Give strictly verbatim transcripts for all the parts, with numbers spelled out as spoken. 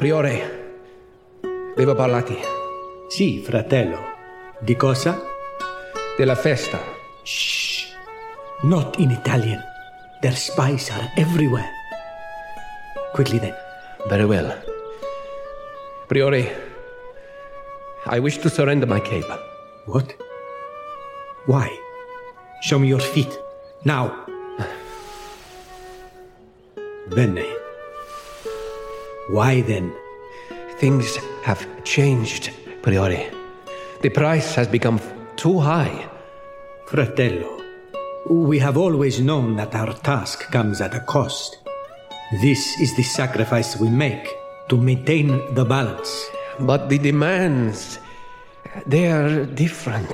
Priore, devo parlarti. Sì, fratello. Di cosa? Della festa. Shh. Not in Italian. Their spies are everywhere. Quickly then. Very well. Priore, I wish to surrender my cape. What? Why? Show me your feet. Now. Bene. Why then? Things have changed, Priore. The price has become too high. Fratello, we have always known that our task comes at a cost. This is the sacrifice we make to maintain the balance. But the demands, they are different.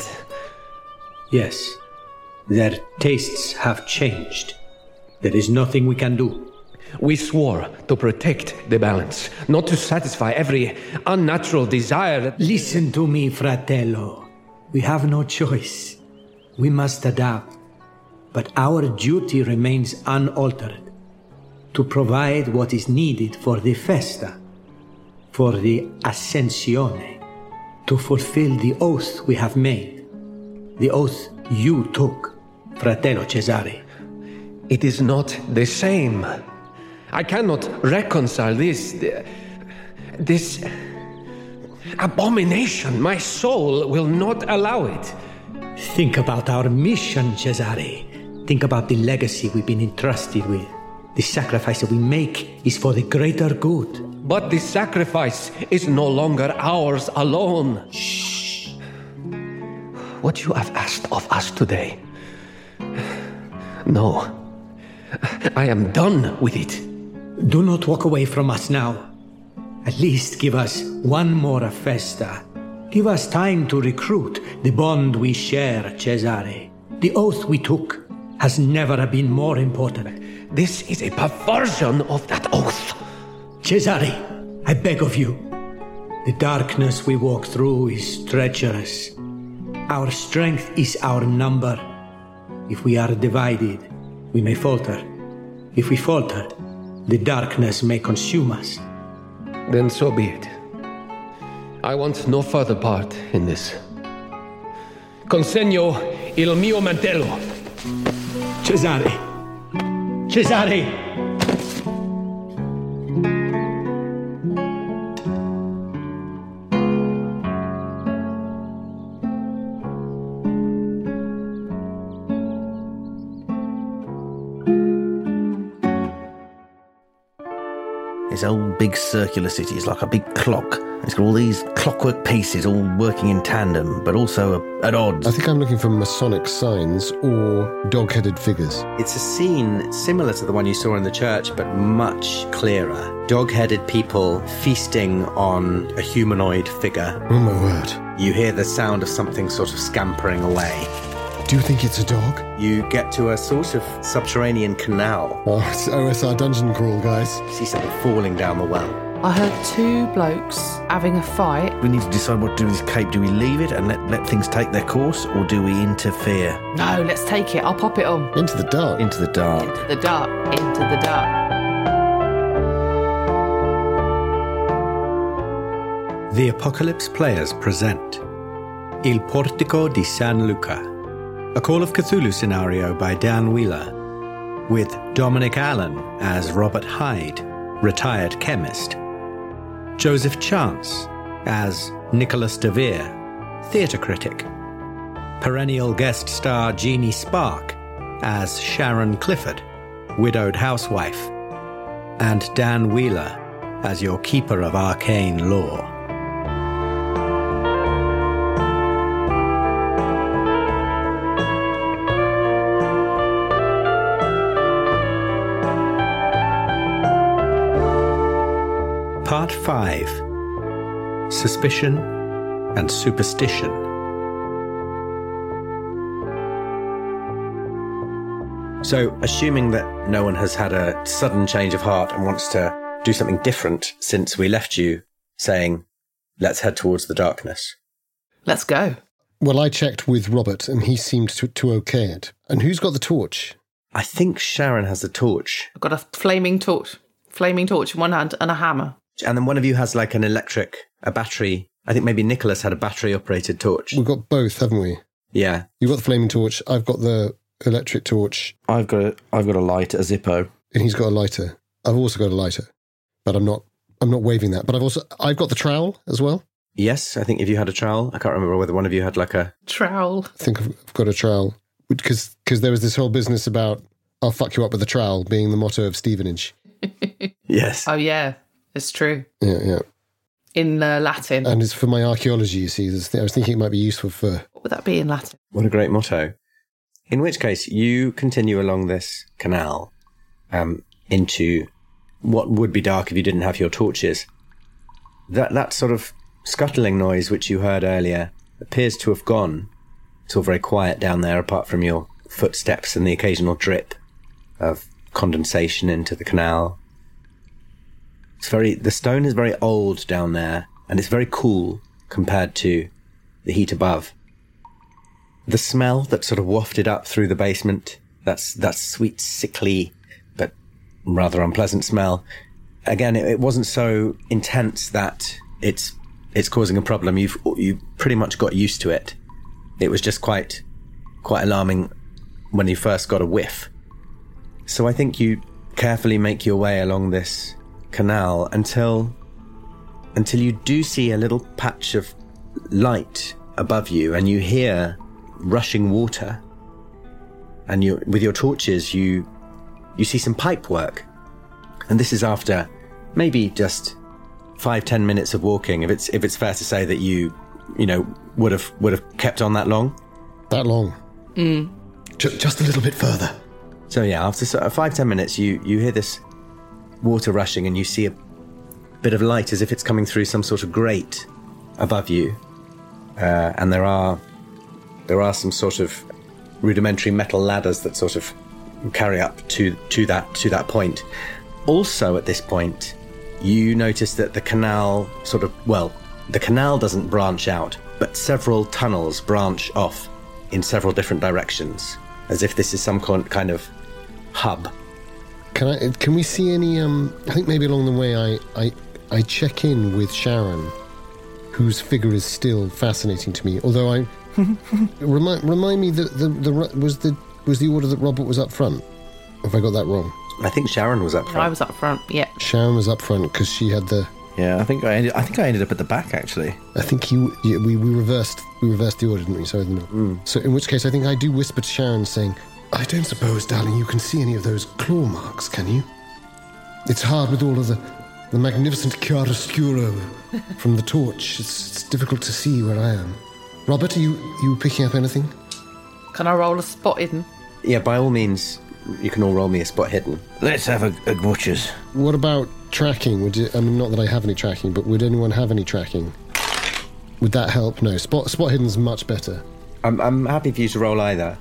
Yes, their tastes have changed. There is nothing we can do. We swore to protect the balance, not to satisfy every unnatural desire. Listen to me, fratello. We have no choice. We must adapt. But our duty remains unaltered. To provide what is needed for the festa, for the Ascensione, to fulfill the oath we have made. The oath you took, fratello Cesare. It is not the same. I cannot reconcile this, this abomination. My soul will not allow it. Think about our mission, Cesare. Think about the legacy we've been entrusted with. The sacrifice that we make is for the greater good. But the sacrifice is no longer ours alone. Shh. What you have asked of us today. No. I am done with it. Do not walk away from us now. At least give us one more festa. Give us time to recruit the bond we share, Cesare. The oath we took has never been more important. This is a perversion of that oath. Cesare, I beg of you. The darkness we walk through is treacherous. Our strength is our number. If we are divided, we may falter. If we falter, the darkness may consume us. Then so be it. I want no further part in this. Consegno il mio mantello. Cesare! Cesare! This old big circular city is like a big clock. It's got all these clockwork pieces all working in tandem, but also at odds. I think I'm looking for Masonic signs or dog-headed figures. It's a scene similar to the one you saw in the church, but much clearer. Dog-headed people feasting on a humanoid figure. Oh, my word. You hear the sound of something sort of scampering away. Do you think it's a dog? You get to a sort of subterranean canal. Oh, it's O S R dungeon crawl, guys. You see something falling down the well. I heard two blokes having a fight. We need to decide what to do with this cape. Do we leave it and let, let things take their course, or do we interfere? No, let's take it. I'll pop it on. Into the dark. Into the dark. Into the dark. Into the dark. The Apocalypse Players present Il Portico di San Luca. A Call of Cthulhu scenario by Dan Wheeler, with Dominic Allen as Robert Hyde, retired chemist, Joseph Chance as Nicholas DeVere, theatre critic, perennial guest star Jeany Spark as Sharon Clifford, widowed housewife, and Dan Wheeler as your keeper of arcane lore. Part five. Suspicion and Superstition. So, assuming that no one has had a sudden change of heart and wants to do something different since we left you, saying, let's head towards the darkness. Let's go. Well, I checked with Robert and he seemed to, to okay it. And who's got the torch? I think Sharon has the torch. I've got a flaming torch. Flaming torch in one hand and a hammer. And then one of you has like an electric, a battery. I think maybe Nicholas had a battery-operated torch. We've got both, haven't we? Yeah. You've got the flaming torch. I've got the electric torch. I've got a, I've got a light, a Zippo. And he's got a lighter. I've also got a lighter, but I'm not I'm not waving that. But I've also I've got the trowel as well. Yes, I think if you had a trowel, I can't remember whether one of you had like a trowel. I think I've got a trowel because because there was this whole business about "I'll fuck you up with a trowel" being the motto of Stevenage. Yes. Oh yeah, it's true. Yeah, yeah. In uh, Latin. And it's for my archaeology. You see, I was thinking it might be useful for. What would that be in Latin? What a great motto. In which case, you continue along this canal um, into what would be dark if you didn't have your torches. That that sort of scuttling noise which you heard earlier appears to have gone. It's all very quiet down there, apart from your footsteps and the occasional drip of condensation into the canal. It's very the stone is very old down there, and it's very cool compared to the heat above. The smell that sort of wafted up through the basement, that's that sweet, sickly, but rather unpleasant smell. Again, it, it wasn't so intense that it's it's causing a problem. You've you pretty much got used to it. It was just quite quite alarming when you first got a whiff. So I think you carefully make your way along this canal until until you do see a little patch of light above you, and you hear rushing water, and you with your torches you you see some pipe work, and this is after maybe just five ten minutes of walking, if it's if it's fair to say that you you know would have would have kept on that long that long mm. just, just a little bit further. So yeah, after sort of five ten minutes you you hear this water rushing, and you see a bit of light as if it's coming through some sort of grate above you, uh, and there are There are some sort of rudimentary metal ladders that sort of carry up to to that to that point. Also, at this point, you notice that the canal sort of, well, the canal doesn't branch out, but several tunnels branch off in several different directions, as if this is some kind of hub. Can I? Can we see any? Um, I think maybe along the way, I I, I check in with Sharon, whose figure is still fascinating to me, although I. remind, remind me, the, the, the, was the was the order that Robert was up front? Have I got that wrong? I think Sharon was up front. I was up front, yeah. Sharon was up front because she had the... Yeah, I think I ended, I think I ended up at the back, actually. I think you, yeah, we, we reversed we reversed the order, didn't we? So in, the mm. so in which case, I think I do whisper to Sharon saying, "I don't suppose, darling, you can see any of those claw marks, can you? It's hard with all of the, the magnificent chiaroscuro from the torch. It's, it's difficult to see where I am." Robert, are you, you picking up anything? Can I roll a spot hidden? Yeah, by all means, you can all roll me a spot hidden. Let's have a, a butcher's. What about tracking? Would you, I mean, not that I have any tracking, but would anyone have any tracking? Would that help? No, spot spot hidden's much better. I'm I'm happy for you to roll either.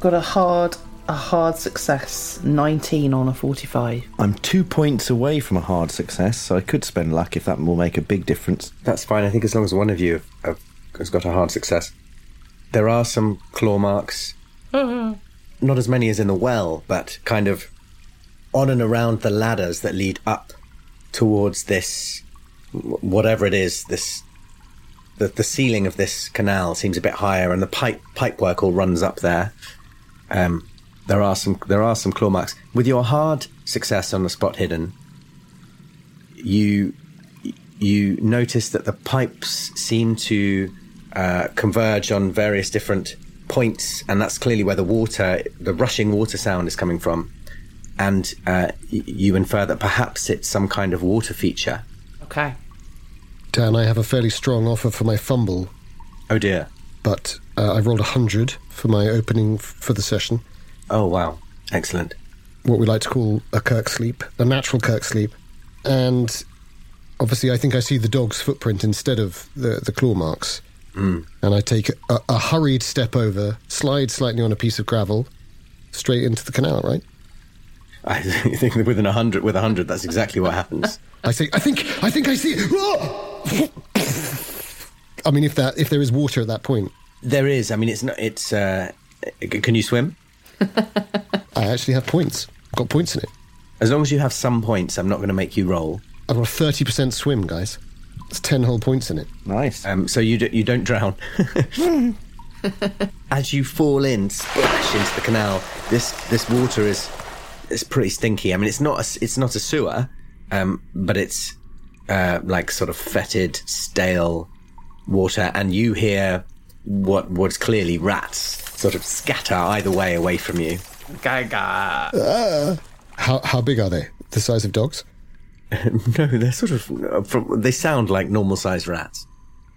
Got a hard a hard success, nineteen on a forty-five. I'm two points away from a hard success, so I could spend luck if that will make a big difference. That's fine, I think as long as one of you have, has got a hard success. There are some claw marks. Not as many as in the well, but kind of on and around the ladders that lead up towards this, whatever it is, this... The, the ceiling of this canal seems a bit higher, and the pipe pipework all runs up there. Um... There are some there are some claw marks. With your hard success on the spot hidden, you you notice that the pipes seem to uh, converge on various different points, and that's clearly where the water, the rushing water sound is coming from. And uh, you infer that perhaps it's some kind of water feature. Okay. Dan, I have a fairly strong offer for my fumble. Oh dear. But uh, I've rolled one hundred for my opening f- for the session. Oh, wow. Excellent. What we like to call a Kirk sleep, a natural Kirk sleep. And obviously I think I see the dog's footprint instead of the, the claw marks. Mm. And I take a, a hurried step over, slide slightly on a piece of gravel, straight into the canal, right? I think that within one hundred, with one hundred, that's exactly what happens. I say, I think, I think I see it. Oh! I mean, if that, if there is water at that point. There is. I mean, it's not, it's, uh, can you swim? I actually have points. I've got points in it. As long as you have some points, I'm not going to make you roll. I've got a thirty percent swim, guys. There's ten whole points in it. Nice. Um, so you do, you don't drown. As you fall in, splash into the canal. This this water is it's pretty stinky. I mean, it's not a, it's not a sewer, um, but it's uh, like sort of fetid, stale water. And you hear what was clearly rats sort of scatter either way away from you. Gaga. Uh, how how big are they? The size of dogs? No, they're sort of... From, they sound like normal-sized rats.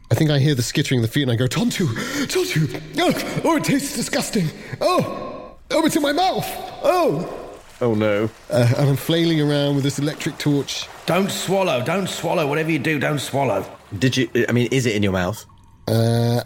I think I hear the skittering of the feet and I go, Tontu! Tontu! Oh, oh, it tastes disgusting! Oh! Oh, it's in my mouth! Oh! Oh, no. Uh, and I'm flailing around with this electric torch. Don't swallow! Don't swallow! Whatever you do, don't swallow. Did you... I mean, is it in your mouth? Uh...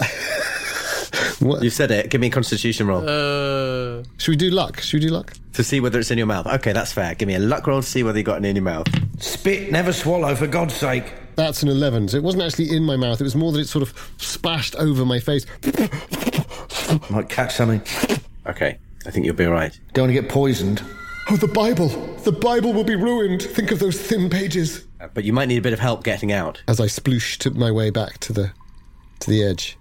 What? You said it. Give me a constitution roll. Uh... Should we do luck? Should we do luck? To see whether it's in your mouth. Okay, that's fair. Give me a luck roll to see whether you got it in your mouth. Spit, never swallow, for God's sake. That's an eleven, so it wasn't actually in my mouth. It was more that it sort of splashed over my face. Might catch something. Okay, I think you'll be all right. Don't want to get poisoned. Oh, the Bible. The Bible will be ruined. Think of those thin pages. Uh, but you might need a bit of help getting out. As I splooshed my way back to the to the edge.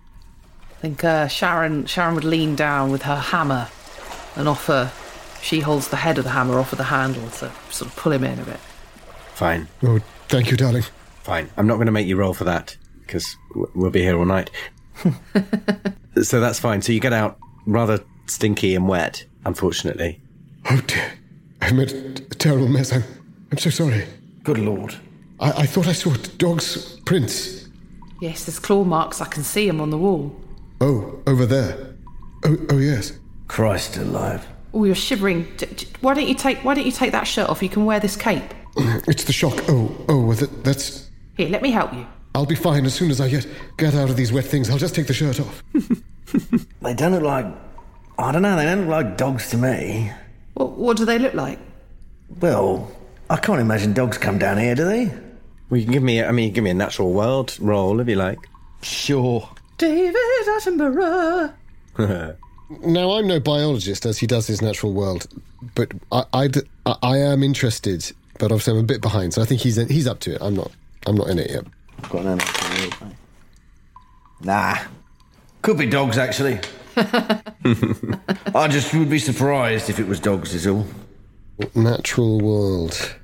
I think uh, Sharon Sharon would lean down with her hammer and offer... She holds the head of the hammer off of the handle to sort of pull him in a bit. Fine. Oh, thank you, darling. Fine. I'm not going to make you roll for that, because we'll be here all night. So that's fine. So you get out rather stinky and wet, unfortunately. Oh, dear. I've made a terrible mess. I'm, I'm so sorry. Good Lord. I, I thought I saw dog's prints. Yes, there's claw marks. I can see them on the wall. Oh, over there. Oh, oh yes. Christ alive. Oh, you're shivering. D- d- why don't you take Why don't you take that shirt off? You can wear this cape. It's the shock. Oh, oh, that, that's... Here, let me help you. I'll be fine as soon as I get get out of these wet things. I'll just take the shirt off. They don't look like... I don't know, they don't look like dogs to me. What, what do they look like? Well, I can't imagine dogs come down here, do they? Well, you can give me, I mean, give me a natural world roll, if you like. Sure. David Attenborough. Now, I'm no biologist, as he does his natural world, but I, I'd, I, I am interested, but obviously I'm a bit behind, so I think he's in, he's up to it. I'm not I'm not in it yet. I've got an animal. Nah. Could be dogs, actually. I just would be surprised if it was dogs, is all. Natural world.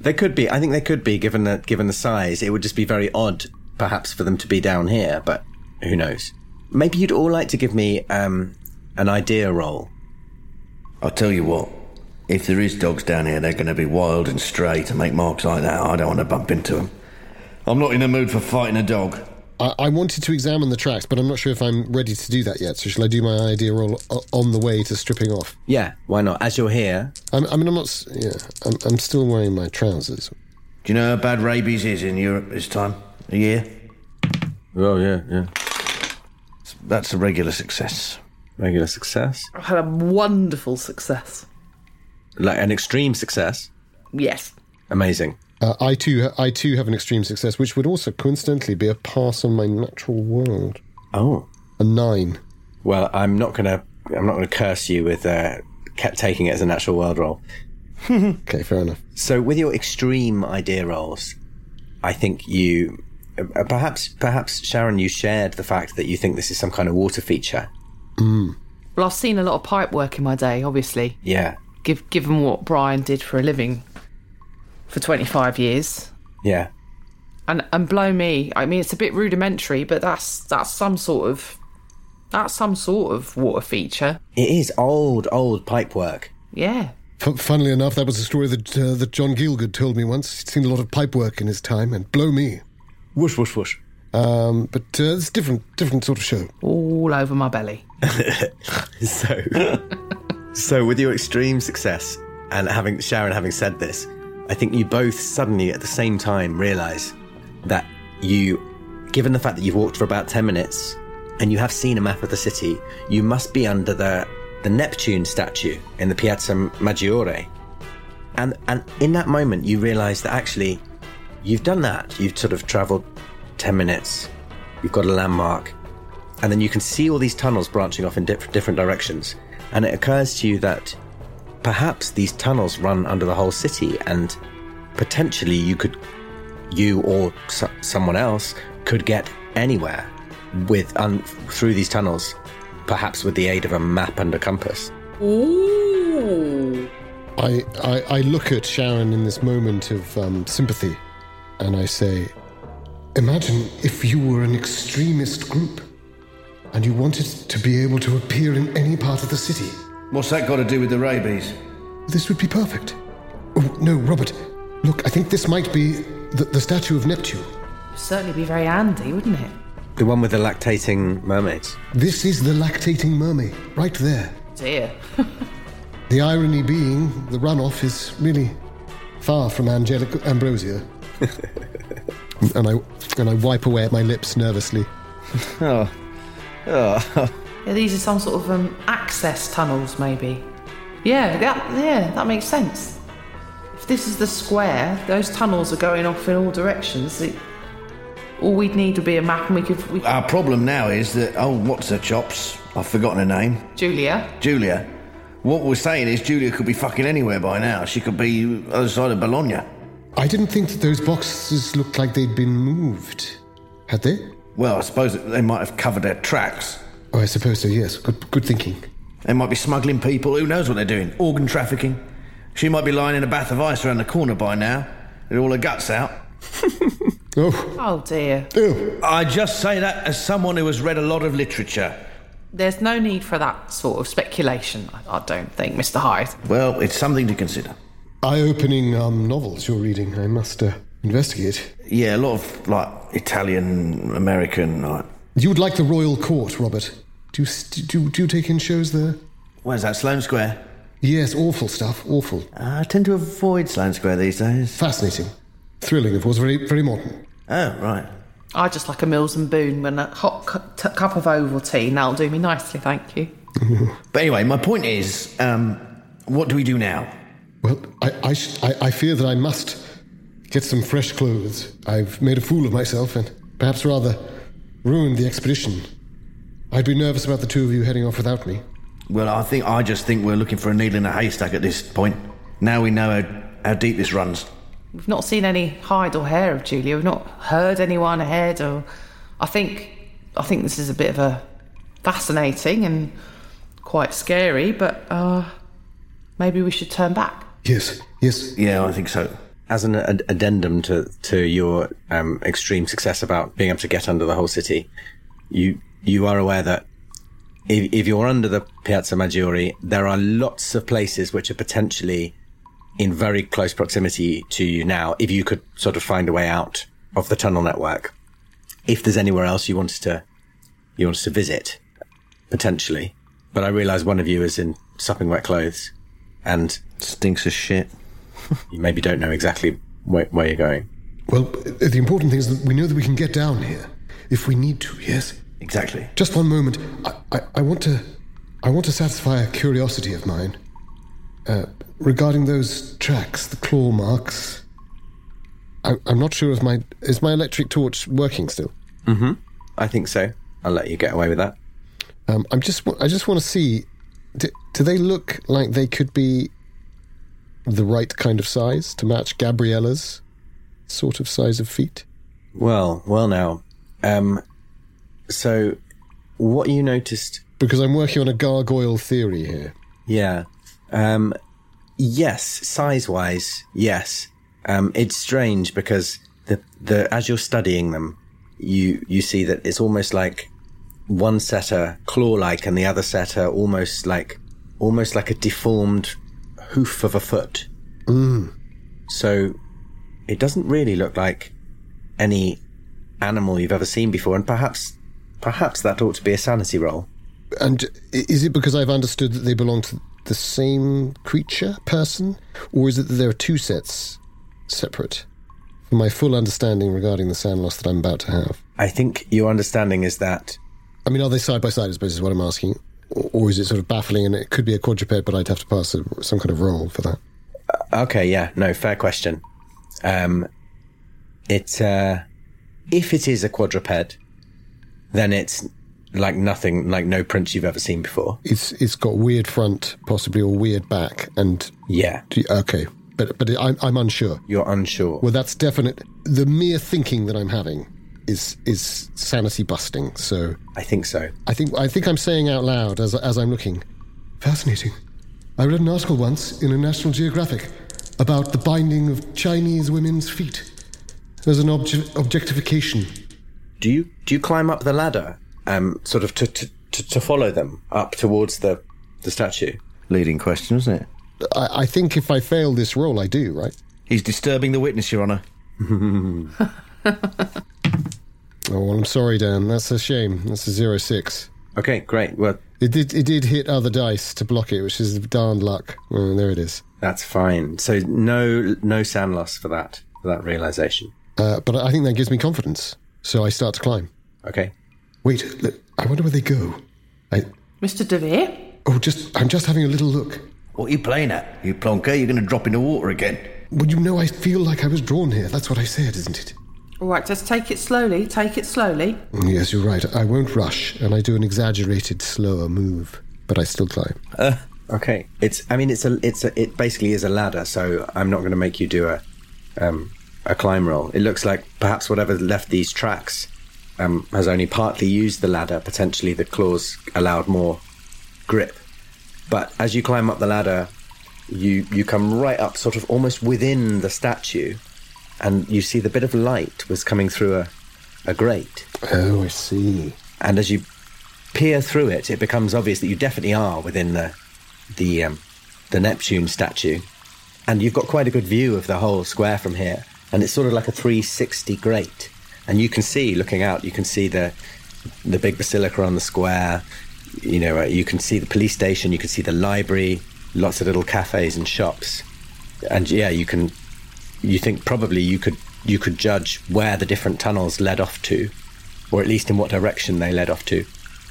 They could be. I think they could be, given the, given the size. It would just be very odd, perhaps, for them to be down here, but... Who knows? Maybe you'd all like to give me um, an idea roll. I'll tell you what. If there is dogs down here, they're going to be wild and stray to make marks like that. I don't want to bump into them. I'm not in the mood for fighting a dog. I, I wanted to examine the tracks, but I'm not sure if I'm ready to do that yet. So shall I do my idea roll on the way to stripping off? Yeah, why not? As you're here. I'm, I mean, I'm not... Yeah, I'm, I'm still wearing my trousers. Do you know how bad rabies is in Europe this time of year? Oh, yeah, yeah. That's a regular success. Regular success? I've had a wonderful success. Like an extreme success? Yes. Amazing. Uh, I too I too have an extreme success, which would also coincidentally be a pass on my natural world. Oh. A nine. Well, I'm not going to I'm not going to curse you with uh, taking it as a natural world roll. Okay, fair enough. So with your extreme idea rolls, I think you... Perhaps, perhaps Sharon, you shared the fact that you think this is some kind of water feature. Mm. Well, I've seen a lot of pipe work in my day, obviously. Yeah. Give, given what Brian did for a living for twenty-five years. Yeah. And and blow me, I mean, it's a bit rudimentary, but that's that's some sort of that's some sort of water feature. It is old, old pipe work. Yeah. F- funnily enough, that was a story that uh, that John Gielgud told me once. He'd seen a lot of pipe work in his time, and blow me. Whoosh, whoosh, whoosh. Um, but uh, it's a different, different sort of show. All over my belly. so, so with your extreme success, and having Sharon having said this, I think you both suddenly at the same time realise that you, given the fact that you've walked for about ten minutes and you have seen a map of the city, you must be under the, the Neptune statue in the Piazza Maggiore. And, and in that moment, you realise that actually... You've done that. You've sort of travelled ten minutes. You've got a landmark. And then you can see all these tunnels branching off in di- different directions. And it occurs to you that perhaps these tunnels run under the whole city, and potentially you could, you or so, someone else could get anywhere with un, through these tunnels, perhaps with the aid of a map and a compass. Ooh. I, I, I look at Sharon in this moment of um, sympathy, and I say, imagine if you were an extremist group and you wanted to be able to appear in any part of the city. What's that got to do with the rabies? This would be perfect. Oh, no, Robert, look, I think this might be the, the statue of Neptune. It would certainly be very handy, wouldn't it? The one with the lactating mermaids. This is the lactating mermaid, right there. Dear. The irony being, the runoff is really far from angelic ambrosia. and I and I wipe away at my lips nervously. Oh. Oh. Yeah, these are some sort of um, access tunnels, maybe. Yeah, that, yeah, that makes sense. If this is the square, those tunnels are going off in all directions. It, all we'd need would be a map, and we could... We... Our problem now is that, oh, what's her chops? I've forgotten her name. Julia. Julia. What we're saying is Julia could be fucking anywhere by now. She could be other side of Bologna. I didn't think that those boxes looked like they'd been moved. Had they? Well, I suppose that they might have covered their tracks. Oh, I suppose so, yes. Good, good thinking. They might be smuggling people. Who knows what they're doing? Organ trafficking. She might be lying in a bath of ice around the corner by now, with all her guts out. Oh. Oh, dear. Ew. I just say that as someone who has read a lot of literature. There's no need for that sort of speculation, I don't think, Mister Hyde. Well, it's something to consider. Eye-opening um, novels you're reading. I must uh, investigate. Yeah, a lot of, like, Italian, American... Like... You would like the Royal Court, Robert. Do you, do, do you take in shows there? Where's that, Sloane Square? Yes, awful stuff, awful. Uh, I tend to avoid Sloane Square these days. Fascinating. Thrilling, of course, very, very modern. Oh, right. I just like a Mills and Boon when a hot cu- t- cup of Ovaltine, that'll do me nicely, thank you. But anyway, my point is, um, what do we do now? Well, I I, sh- I I fear that I must get some fresh clothes. I've made a fool of myself and perhaps rather ruined the expedition. I'd be nervous about the two of you heading off without me. Well, I think I just think we're looking for a needle in a haystack at this point. Now we know how, how deep this runs. We've not seen any hide or hair of Julia. We've not heard anyone ahead. Or, I think, I think this is a bit of a fascinating and quite scary. But uh, maybe we should turn back. Yes, yes, yeah, I think so. As an ad- addendum to to your um, extreme success about being able to get under the whole city, you you are aware that if, if you're under the Piazza Maggiore, there are lots of places which are potentially in very close proximity to you now, if you could sort of find a way out of the tunnel network. If there's anywhere else you wanted to, you wanted to visit, potentially. But I realise one of you is in sopping wet clothes and... Stinks as shit. You maybe don't know exactly where, where you're going. Well, the important thing is that we know that we can get down here if we need to, yes? Exactly. Just one moment. I, I, I want to... I want to satisfy a curiosity of mine. Uh... Regarding those tracks, the claw marks, I, I'm not sure if my... Is my electric torch working still? Mm-hmm. I think so. I'll let you get away with that. Um, I'm just... I just want to see... Do, do they look like they could be the right kind of size to match Gabriella's sort of size of feet? Well, well now. Um, so, what you noticed... Because I'm working on a gargoyle theory here. Yeah. Um... Yes, size-wise, yes. Um, it's strange because the the as you're studying them, you you see that it's almost like one set are claw-like and the other set are almost like almost like a deformed hoof of a foot. Mm. So it doesn't really look like any animal you've ever seen before, and perhaps perhaps that ought to be a sanity roll. And is it because I've understood that they belong to the same creature, person, or is it that there are two sets separate? For my full understanding regarding the sand loss that I'm about to have. I think your understanding is that... I mean, are they side by side, I suppose, is what I'm asking? Or, or is it sort of baffling and it could be a quadruped, but I'd have to pass a, some kind of roll for that? Uh, okay, yeah, no, fair question. Um, it, uh, if it is a quadruped, then it's like nothing, like no prints you've ever seen before. It's it's got weird front, possibly, or weird back, and yeah, you, okay, but but I'm I'm unsure. You're unsure. Well, that's definite. The mere thinking that I'm having is is sanity busting. So I think so. I think I think I'm saying out loud as as I'm looking. Fascinating. I read an article once in a National Geographic about the binding of Chinese women's feet. There's an obje- objectification. Do you do you climb up the ladder, um, sort of to, to, to, to follow them up towards the, the statue? Leading question, isn't it? I, I think if I fail this roll, I do, right? He's disturbing the witness, Your Honour. Oh, well, I'm sorry, Dan. That's a shame. That's a zero six. Okay, great. Well, it did it did hit other dice to block it, which is darned luck. Well, there it is. That's fine. So no no sand loss for that, for that realisation. Uh, but I think that gives me confidence, so I start to climb. Okay. Wait, look, I wonder where they go. I... Mister DeVere? Oh, just I'm just having a little look. What are you playing at? You plonker, you're going to drop into water again. Well, you know, I feel like I was drawn here. That's what I said, isn't it? All right, just take it slowly, take it slowly. Yes, you're right. I won't rush, and I do an exaggerated, slower move, but I still climb. Uh, okay. It's. I mean, it's a. It's a. It basically is a ladder, so I'm not going to make you do a, um, a climb roll. It looks like perhaps whatever left these tracks, um, has only partly used the ladder. Potentially, the claws allowed more grip, but as you climb up the ladder, you you come right up, sort of almost within the statue. And you see the bit of light was coming through a, a grate. Oh, I see. And as you peer through it, it becomes obvious that you definitely are within the the, um, the Neptune statue. And you've got quite a good view of the whole square from here. And it's sort of like a three sixty grate. And you can see, looking out, you can see the the big basilica on the square. You know, you can see the police station, you can see the library, lots of little cafes and shops. And, yeah, you can... You think probably you could you could judge where the different tunnels led off to, or at least in what direction they led off to,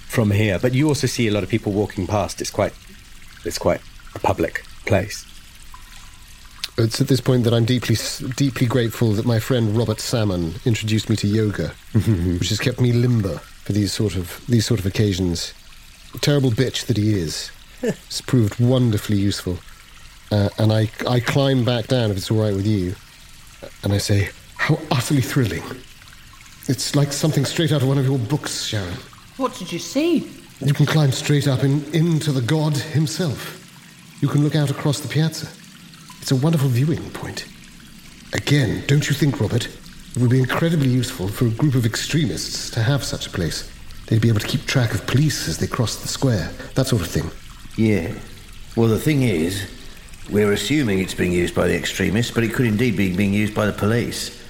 from here. But you also see a lot of people walking past. It's quite it's quite a public place. It's at this point that I'm deeply deeply grateful that my friend Robert Salmon introduced me to yoga, which has kept me limber for these sort of these sort of occasions. A terrible bitch that he is. It's proved wonderfully useful. Uh, and I, I climb back down, if it's all right with you, and I say, how utterly thrilling. It's like something straight out of one of your books, Sharon. What did you see? You can climb straight up in, into the god himself. You can look out across the piazza. It's a wonderful viewing point. Again, don't you think, Robert, it would be incredibly useful for a group of extremists to have such a place? They'd be able to keep track of police as they cross the square, that sort of thing. Yeah. Well, the thing is... We're assuming it's being used by the extremists, but it could indeed be being used by the police.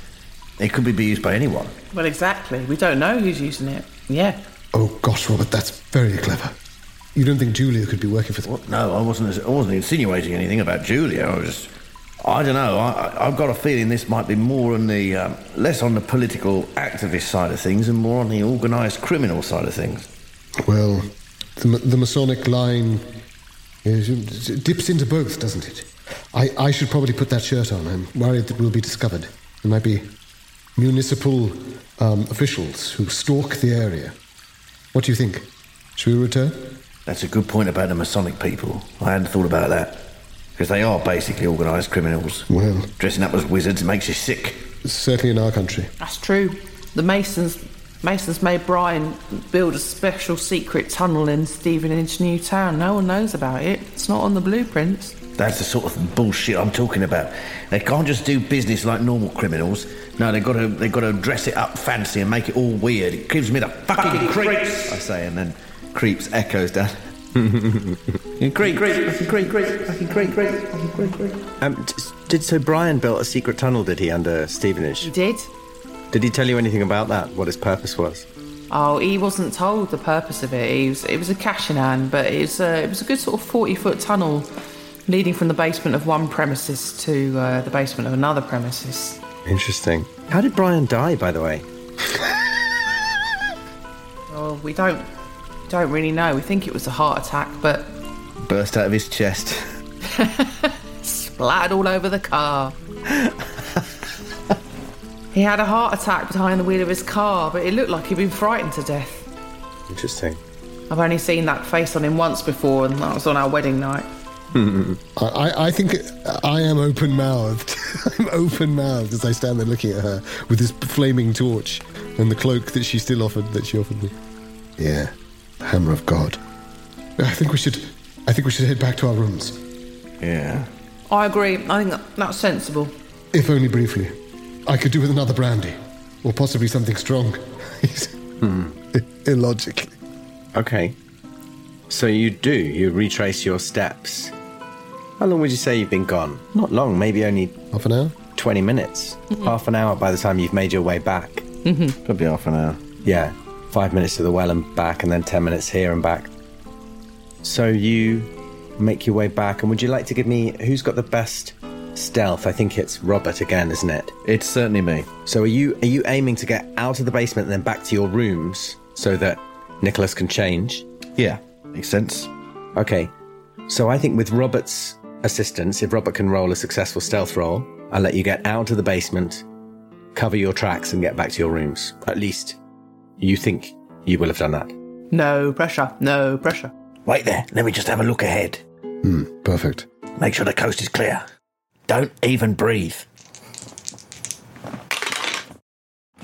It could be being used by anyone. Well, exactly. We don't know who's using it. Yeah. Oh, gosh, Robert, that's very clever. You don't think Julia could be working for them? Well, no, I wasn't I wasn't insinuating anything about Julia. I was just... I don't know. I, I've got a feeling this might be more on the... Um, less on the political activist side of things and more on the organised criminal side of things. Well, the, the Masonic line... It dips into both, doesn't it? I, I should probably put that shirt on. I'm worried that we'll be discovered. There might be municipal um, officials who stalk the area. What do you think? Should we return? That's a good point about the Masonic people. I hadn't thought about that. Because they are basically organised criminals. Well... Dressing up as wizards makes you sick. Certainly in our country. That's true. The Masons... Masons made Brian build a special secret tunnel in Stevenage New Town. No one knows about it. It's not on the blueprints. That's the sort of bullshit I'm talking about. They can't just do business like normal criminals. No, they've got to they've got to dress it up fancy and make it all weird. It gives me the fucking, fucking creeps, creeps, I say, and then creeps echoes down. creep, creep, fucking creep, creep, fucking creep, creep, fucking creep, creep. Um, did so Brian built a secret tunnel, did he, under Stevenage? He did. Did he tell you anything about that, what his purpose was? Oh, he wasn't told the purpose of it. He was, it was a cash in hand, but it was a, it was a good sort of forty-foot tunnel leading from the basement of one premises to uh, the basement of another premises. Interesting. How did Brian die, by the way? Oh, we don't don't really know. We think it was a heart attack, but... Burst out of his chest. Splattered all over the car. He had a heart attack behind the wheel of his car, but it looked like he'd been frightened to death. Interesting. I've only seen that face on him once before, and that was on our wedding night. Mm-mm. I, I think I am open-mouthed. I'm open-mouthed as I stand there looking at her with this flaming torch and the cloak that she still offered, that she offered me. Yeah, the hammer of God. I think we should. I think we should head back to our rooms. Yeah. I agree. I think that's sensible. If only briefly. I could do with another brandy, or possibly something strong. hmm. Illogically. Okay. So you do. You retrace your steps. How long would you say you've been gone? Not long, maybe only... Half an hour? twenty minutes. Mm-hmm. Half an hour by the time you've made your way back. Mm-hmm. Probably half an hour. Yeah. Five minutes to the well and back, and then ten minutes here and back. So you make your way back, and would you like to give me... Who's got the best stealth? I think it's Robert again, isn't it? It's certainly me. So are you, are you aiming to get out of the basement and then back to your rooms so that Nicholas can change? Yeah. Makes sense. Okay. So I think with Robert's assistance, if Robert can roll a successful stealth roll, I'll let you get out of the basement, cover your tracks, and get back to your rooms. At least you think you will have done that. No pressure. No pressure. Wait there. Let me just have a look ahead. Hmm. Perfect. Make sure the coast is clear. Don't even breathe.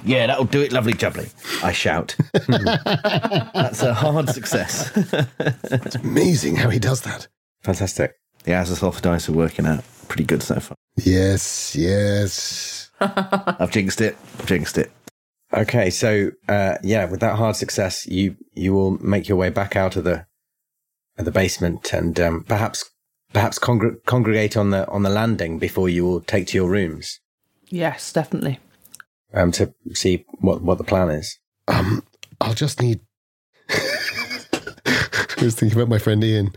Yeah, that'll do it, lovely jubbly, I shout. That's a hard success. It's amazing how he does that. Fantastic. The Azathoth dice are working out pretty good so far. Yes, yes. I've jinxed it. I've jinxed it. Okay, so, uh, yeah, with that hard success, you, you will make your way back out of the of the basement and um, perhaps perhaps congr- congregate on the on the landing before you will take to your rooms. Yes, definitely. Um, to see what, what the plan is. Um, I'll just need... I was thinking about my friend Ian.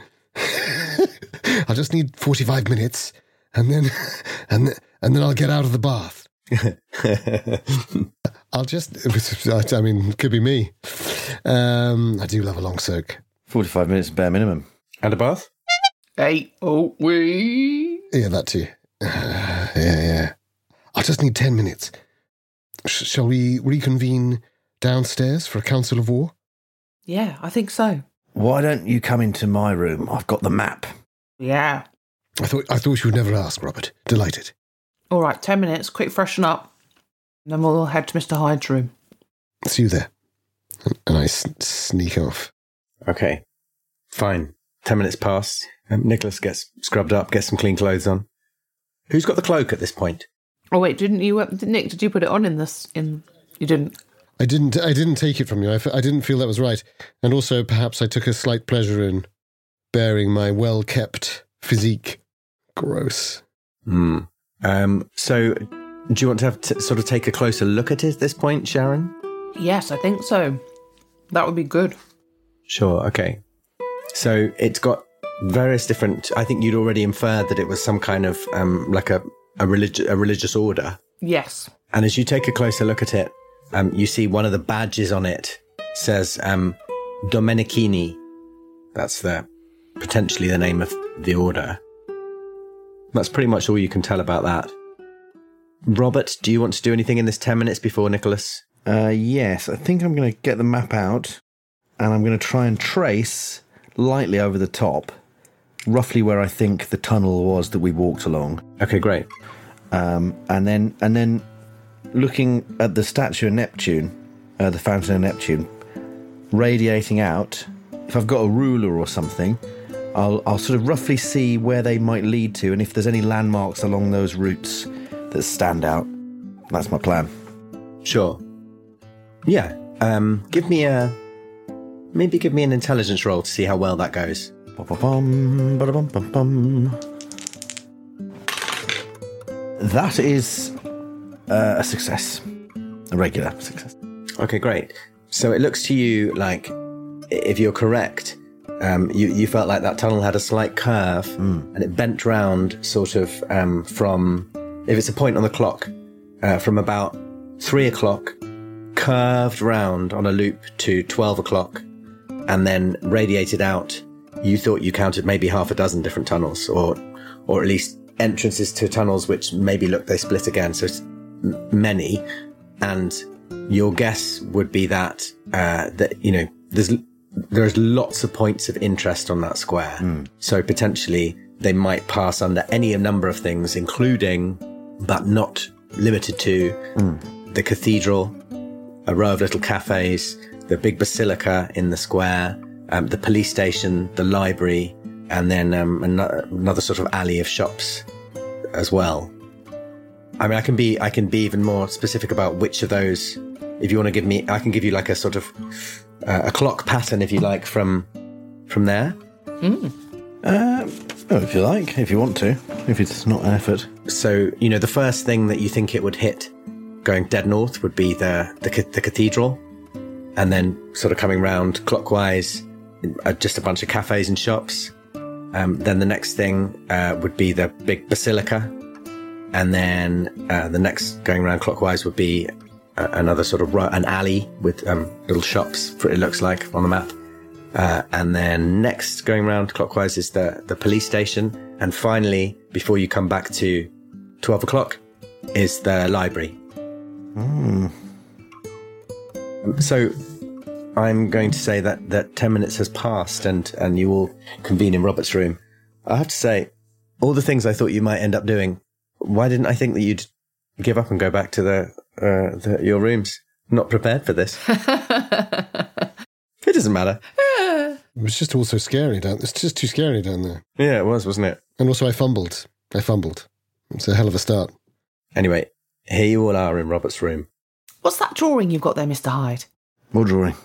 I'll just need forty-five minutes, and then and th- and then I'll get out of the bath. I'll just... I mean, it could be me. Um, I do love a long soak. forty-five minutes bare minimum. And a bath? Hey, oh, we... Yeah, that too. Uh, yeah, yeah. I'll just need ten minutes. Shall we reconvene downstairs for a council of war? Yeah, I think so. Why don't you come into my room? I've got the map. Yeah. I thought I thought you would never ask, Robert. Delighted. All right, ten minutes. Quick freshen up. Then we'll head to Mister Hyde's room. See you there. And I s- sneak off. Okay. Fine. Ten minutes pass. Um, Nicholas gets scrubbed up, gets some clean clothes on. Who's got the cloak at this point? Oh wait, didn't you, uh, Nick? Did you put it on in this? In you didn't. I didn't. I didn't take it from you. I, f- I didn't feel that was right. And also, perhaps I took a slight pleasure in bearing my well-kept physique. Gross. Hmm. Um. So, do you want to have to sort of take a closer look at it at this point, Sharon? Yes, I think so. That would be good. Sure. Okay. So it's got various different. I think you'd already inferred that it was some kind of um, like a. A, religi- a religious order. Yes. And as you take a closer look at it, um, you see one of the badges on it says um, Domenichini. That's the potentially the name of the order. That's pretty much all you can tell about that. Robert, do you want to do anything in this ten minutes before Nicholas? Uh, yes, I think I'm going to get the map out and I'm going to try and trace lightly over the top roughly where I think the tunnel was that we walked along. Okay, great. Um, and then and then looking at the statue of Neptune, uh, the fountain of Neptune, radiating out, if I've got a ruler or something, I'll, I'll sort of roughly see where they might lead to and if there's any landmarks along those routes that stand out. That's my plan. Sure. Yeah. Um, give me a... Maybe give me an intelligence roll to see how well that goes. That is uh, a success. A regular success. Okay, great. So it looks to you like, if you're correct, um, you, you felt like that tunnel had a slight curve mm. and it bent round sort of um, from, if it's a point on the clock, uh, from about three o'clock, curved round on a loop to twelve o'clock and then radiated out. You thought you counted maybe half a dozen different tunnels, or or at least entrances to tunnels, which maybe look they split again, so many. And your guess would be that uh, that you know there's there's lots of points of interest on that square. Mm. So potentially they might pass under any number of things, including, but not limited to, mm. the cathedral, a row of little cafes, the big basilica in the square, um, the police station, the library, and then um, another, another sort of alley of shops as well. I mean, I can be I can be even more specific about which of those. If you want to give me, I can give you like a sort of uh, a clock pattern, if you like, from from there. Mm. Uh, well, if you like, if you want to, if it's not an effort. So, you know, the first thing that you think it would hit going dead north would be the the, the cathedral, and then sort of coming round clockwise, uh, just a bunch of cafes and shops. Um, then the next thing uh, would be the big basilica. And then uh, the next going around clockwise would be uh, another sort of ro- an alley with um, little shops, for it looks like, on the map. Uh, and then next going around clockwise is the, the police station. And finally, before you come back to twelve o'clock, is the library. Mm. So I'm going to say that, that ten minutes has passed and, and you all convene in Robert's room. I have to say, all the things I thought you might end up doing, why didn't I think that you'd give up and go back to the, uh, the your rooms? Not prepared for this. It doesn't matter. It was just all so scary down. It's just too scary down there. Yeah, it was, wasn't it? And also, I fumbled. I fumbled. It's a hell of a start. Anyway, here you all are in Robert's room. What's that drawing you've got there, Mister Hyde? What drawing?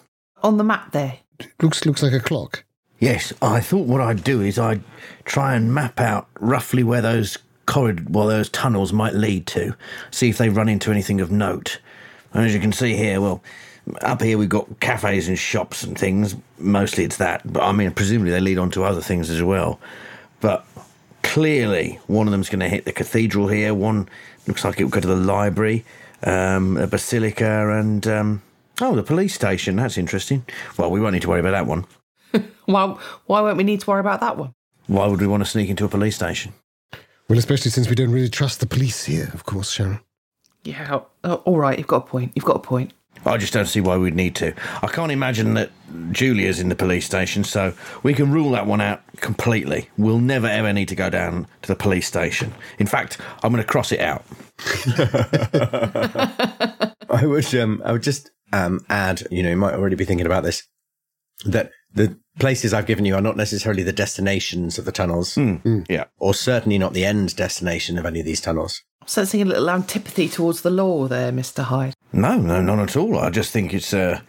On the map there. It looks looks like a clock. Yes, I thought what I'd do is I'd try and map out roughly where those corridor, well, those tunnels might lead to, see if they run into anything of note. And as you can see here, well, up here we've got cafes and shops and things. Mostly it's that, but I mean, presumably they lead on to other things as well. But clearly one of them's going to hit the cathedral here, one looks like it will go to the library, um, a basilica, and, um, oh, the police station. That's interesting. Well, we won't need to worry about that one. Why, why won't we need to worry about that one? Why would we want to sneak into a police station? Well, especially since we don't really trust the police here, of course, Sharon. Yeah, uh, all right, you've got a point. You've got a point. I just don't see why we'd need to. I can't imagine that Julia's in the police station, so we can rule that one out completely. We'll never, ever need to go down to the police station. In fact, I'm going to cross it out. I would, um, I would just um, add, you know, you might already be thinking about this, that the places I've given you are not necessarily the destinations of the tunnels. Mm, mm. Yeah. Or certainly not the end destination of any of these tunnels. I'm sensing a little antipathy towards the law there, Mister Hyde. No, no, none at all. I just think it's uh,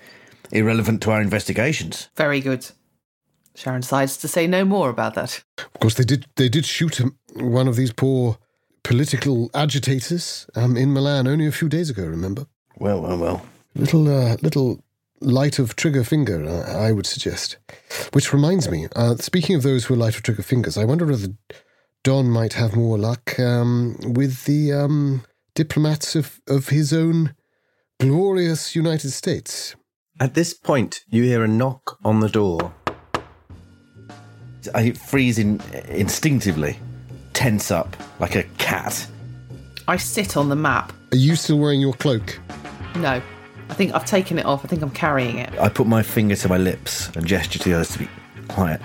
irrelevant to our investigations. Very good. Sharon decides to say no more about that. Of course, they did They did shoot one of these poor political agitators um, in Milan only a few days ago, remember? Well, well, well. Little, uh, little... light of trigger finger, uh, I would suggest. Which reminds me, uh, speaking of those who are light of trigger fingers, I wonder whether Don might have more luck um, with the um, diplomats of, of his own glorious United States. At this point, you hear a knock on the door. I freeze in, instinctively, tense up like a cat. I sit on the map. Are you still wearing your cloak? No. I think I've taken it off. I think I'm carrying it. I put my finger to my lips and gesture to the others to be quiet.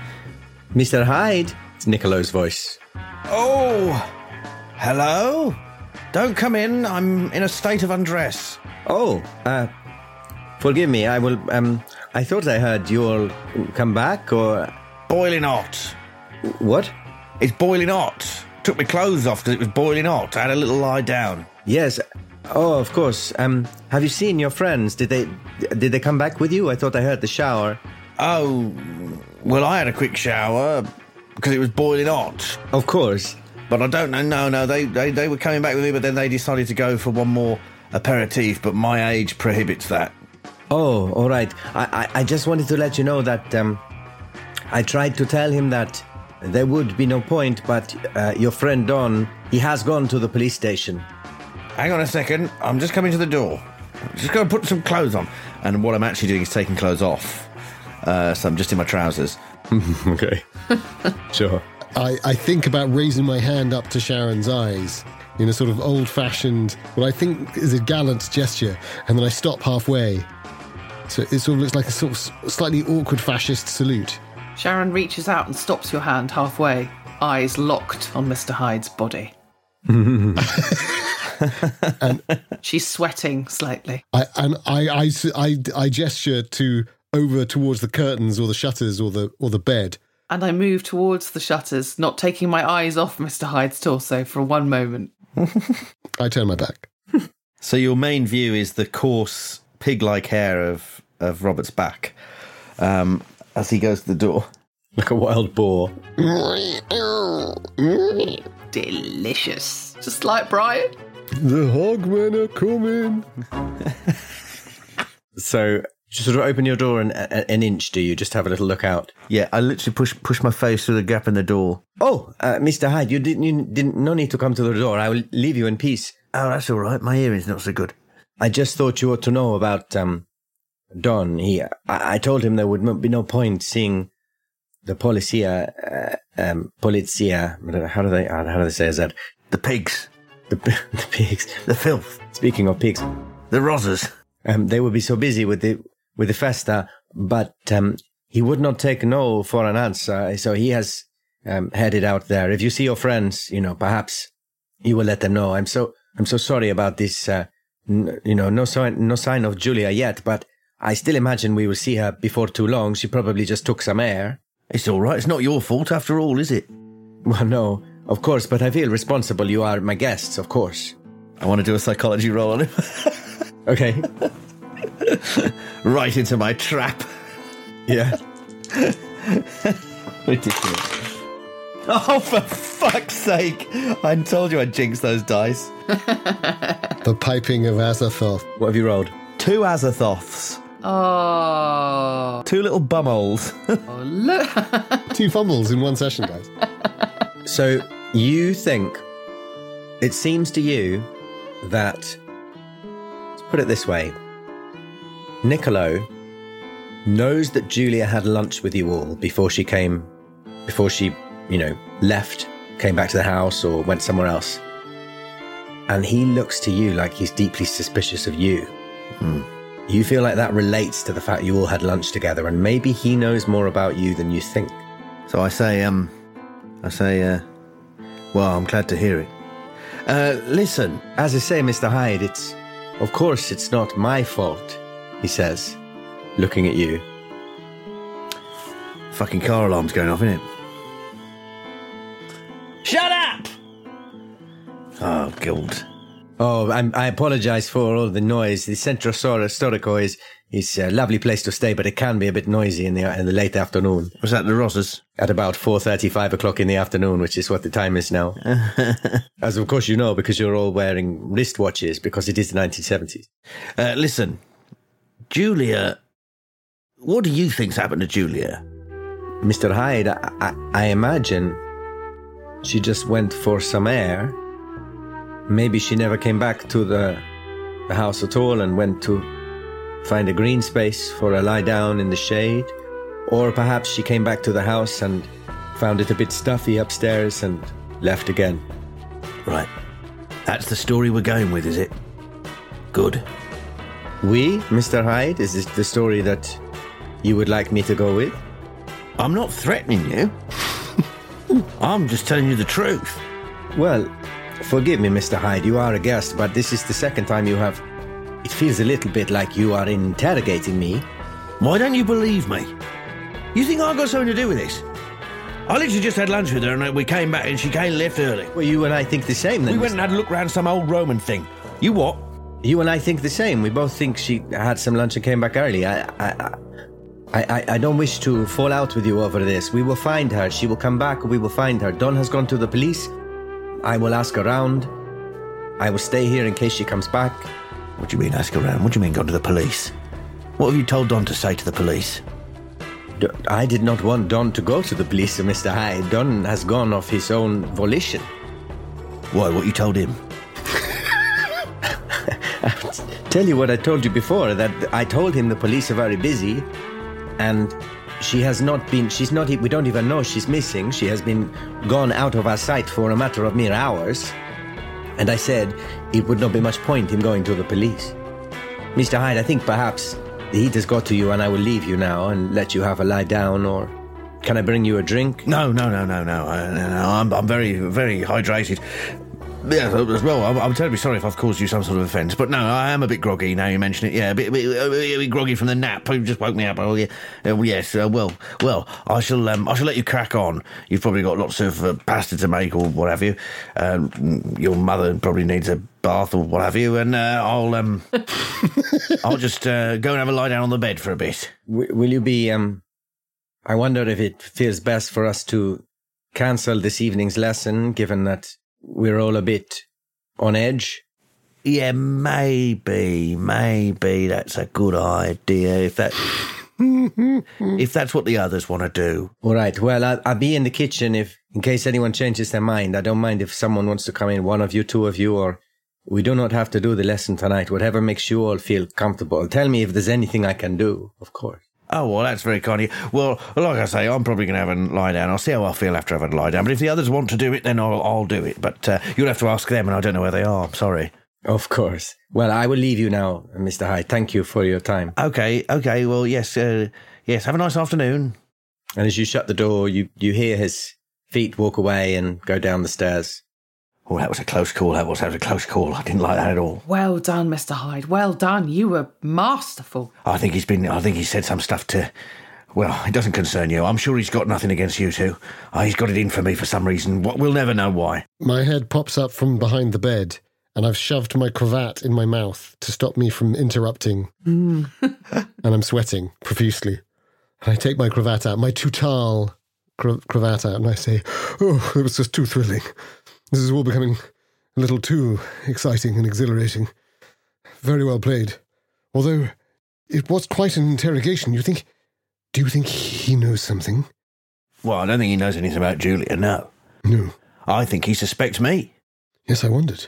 Mister Hyde, it's Niccolo's voice. Oh, hello? Don't come in. I'm in a state of undress. Oh, uh, forgive me. I will, um, I thought I heard you'll come back or... Boiling hot. What? It's boiling hot. Took my clothes off because it was boiling hot. I had a little lie down. Yes, oh, of course. Um, have you seen your friends? Did they did they come back with you? I thought I heard the shower. Oh, well, I had a quick shower because it was boiling hot. Of course. But I don't know. No, no, they, they, they were coming back with me, but then they decided to go for one more aperitif, but my age prohibits that. Oh, all right. I, I, I just wanted to let you know that um, I tried to tell him that there would be no point, but uh, your friend Don, he has gone to the police station. Hang on a second, I'm just coming to the door. I'm just going to put some clothes on. And what I'm actually doing is taking clothes off. Uh, so I'm just in my trousers. Okay. Sure. I, I think about raising my hand up to Sharon's eyes in a sort of old-fashioned, what I think is a gallant gesture, and then I stop halfway. So it sort of looks like a sort of slightly awkward fascist salute. Sharon reaches out and stops your hand halfway, eyes locked on Mister Hyde's body. And she's sweating slightly. I, and I, I, I, I gesture to over towards the curtains or the shutters or the or the bed. And I move towards the shutters, not taking my eyes off Mister Hyde's torso for one moment. I turn my back. So your main view is the coarse, pig-like hair of, of Robert's back um, as he goes to the door. Like a wild boar. Delicious. Just like Brian. The hogmen are coming. So just sort of open your door an, an inch, do you? Just have a little look out. Yeah, I literally push push my face through the gap in the door. Oh, uh, Mister Hyde, you didn't, you didn't, no need to come to the door. I will leave you in peace. Oh, that's all right. My hearing's not so good. I just thought you ought to know about um, Don here. I, I told him there would be no point seeing the policia, uh, um, polizia. How do they? How do they say that? The pigs, the, the pigs, the filth. Speaking of pigs, the rozzers. Um, they would be so busy with the. with the festa, but um, he would not take no for an answer, so he has um, headed out there. If you see your friends, you know, perhaps you will let them know. I'm so I'm so sorry about this, uh, n- you know, no sign, no sign of Julia yet, but I still imagine we will see her before too long. She probably just took some air. It's all right. It's not your fault after all, is it? Well, no, of course, but I feel responsible. You are my guests, of course. I want to do a psychology roll on him. Okay. Right into my trap. Yeah. Ridiculous. Oh, for fuck's sake. I told you I'd jinx those dice. The piping of Azathoth. What have you rolled? Two Azathoths. Oh. Two little bumholes. Oh, look. Two fumbles in one session, guys. So you think, it seems to you that, let's put it this way, Niccolo knows that Julia had lunch with you all before she came, before she, you know, left, came back to the house or went somewhere else. And he looks to you like he's deeply suspicious of you. Mm. You feel like that relates to the fact you all had lunch together, and maybe he knows more about you than you think. So I say, um, I say, uh, well, I'm glad to hear it. Uh, listen, as I say, Mister Hyde, it's, of course, it's not my fault. He says, looking at you. Fucking car alarm's going off, isn't it? Shut up! Oh, God. Oh, I'm, I apologise for all the noise. The Centro Storico is, is a lovely place to stay, but it can be a bit noisy in the in the late afternoon. Was that the Rosses? At about four thirty, five o'clock in the afternoon, which is what the time is now. As of course you know, because you're all wearing wristwatches, because it is the nineteen seventies. Uh, listen... Julia, what do you think's happened to Julia? Mister Hyde, I, I, I imagine she just went for some air. Maybe she never came back to the, the house at all and went to find a green space for a lie down in the shade. Or perhaps she came back to the house and found it a bit stuffy upstairs and left again. Right. That's the story we're going with, is it? Good. We, Mister Hyde, is this the story that you would like me to go with? I'm not threatening you. I'm just telling you the truth. Well, forgive me, Mister Hyde, you are a guest, but this is the second time you have... It feels a little bit like you are interrogating me. Why don't you believe me? You think I've got something to do with this? I literally just had lunch with her and we came back and she came left early. Well, you and I think the same then. We went and had a look round some old Roman thing. You what? You and I think the same. We both think she had some lunch and came back early. I, I, I, I, I don't wish to fall out with you over this. We will find her. She will come back. We will find her. Don has gone to the police. I will ask around. I will stay here in case she comes back. What do you mean ask around? What do you mean gone to the police? What have you told Don to say to the police? D- I did not want Don to go to the police, Mister Hyde. Don has gone of his own volition. Why? What you told him? Tell you what I told you before, that I told him the police are very busy and she has not been, she's not, we don't even know she's missing. She has been gone out of our sight for a matter of mere hours. And I said it would not be much point in going to the police. Mister Hyde, I think perhaps The heat has got to you, and I will leave you now and let you have a lie down, or can I bring you a drink? No, no, no, no, no. I, no I'm, I'm very, very hydrated. Yeah, well, I'm, I'm terribly sorry if I've caused you some sort of offence, but no, I am a bit groggy now you mention it. Yeah, a bit, a bit, a bit groggy from the nap. You just woke me up. Oh, yeah. Uh, yes, uh, well, well, I shall um, I shall let you crack on. You've probably got lots of uh, pasta to make or what have you. Um, your mother probably needs a bath or what have you, and uh, I'll um, I'll just uh, go and have a lie down on the bed for a bit. W- will you be... Um, I wonder if it feels best for us to cancel this evening's lesson, given that... we're all a bit on edge. Yeah, maybe, maybe that's a good idea. If that, if that's what the others want to do. All right. Well, I'll, I'll be in the kitchen if, in case anyone changes their mind. I don't mind if someone wants to come in. One of you, two of you, or we do not have to do the lesson tonight. Whatever makes you all feel comfortable. Tell me if there's anything I can do. Of course. Oh, well, that's very kind of you. Well, like I say, I'm probably going to have a lie down. I'll see how I feel after having a lie down. But if the others want to do it, then I'll, I'll do it. But uh, you'll have to ask them, and I don't know where they are. I'm sorry. Of course. Well, I will leave you now, Mister Hyde. Thank you for your time. Okay, okay. Well, yes, uh, yes. Have a nice afternoon. And as you shut the door, you, you hear his feet walk away and go down the stairs. Oh, that was a close call. That was, that was a close call. I didn't like that at all. Well done, Mister Hyde. Well done. You were masterful. I think he's been... I think he said some stuff to... Well, it doesn't concern you. I'm sure he's got nothing against you two. Oh, he's got it in for me for some reason. We'll never know why. My head pops up from behind the bed, and I've shoved my cravat in my mouth to stop me from interrupting. Mm. And I'm sweating profusely. And I take my cravat out, my tutal cra- cravat out, and I say, oh, it was just too thrilling. This is all becoming a little too exciting and exhilarating. Very well played. Although, it was quite an interrogation. You think... Do you think he knows something? Well, I don't think he knows anything about Julia, no. No. I think he suspects me. Yes, I wondered.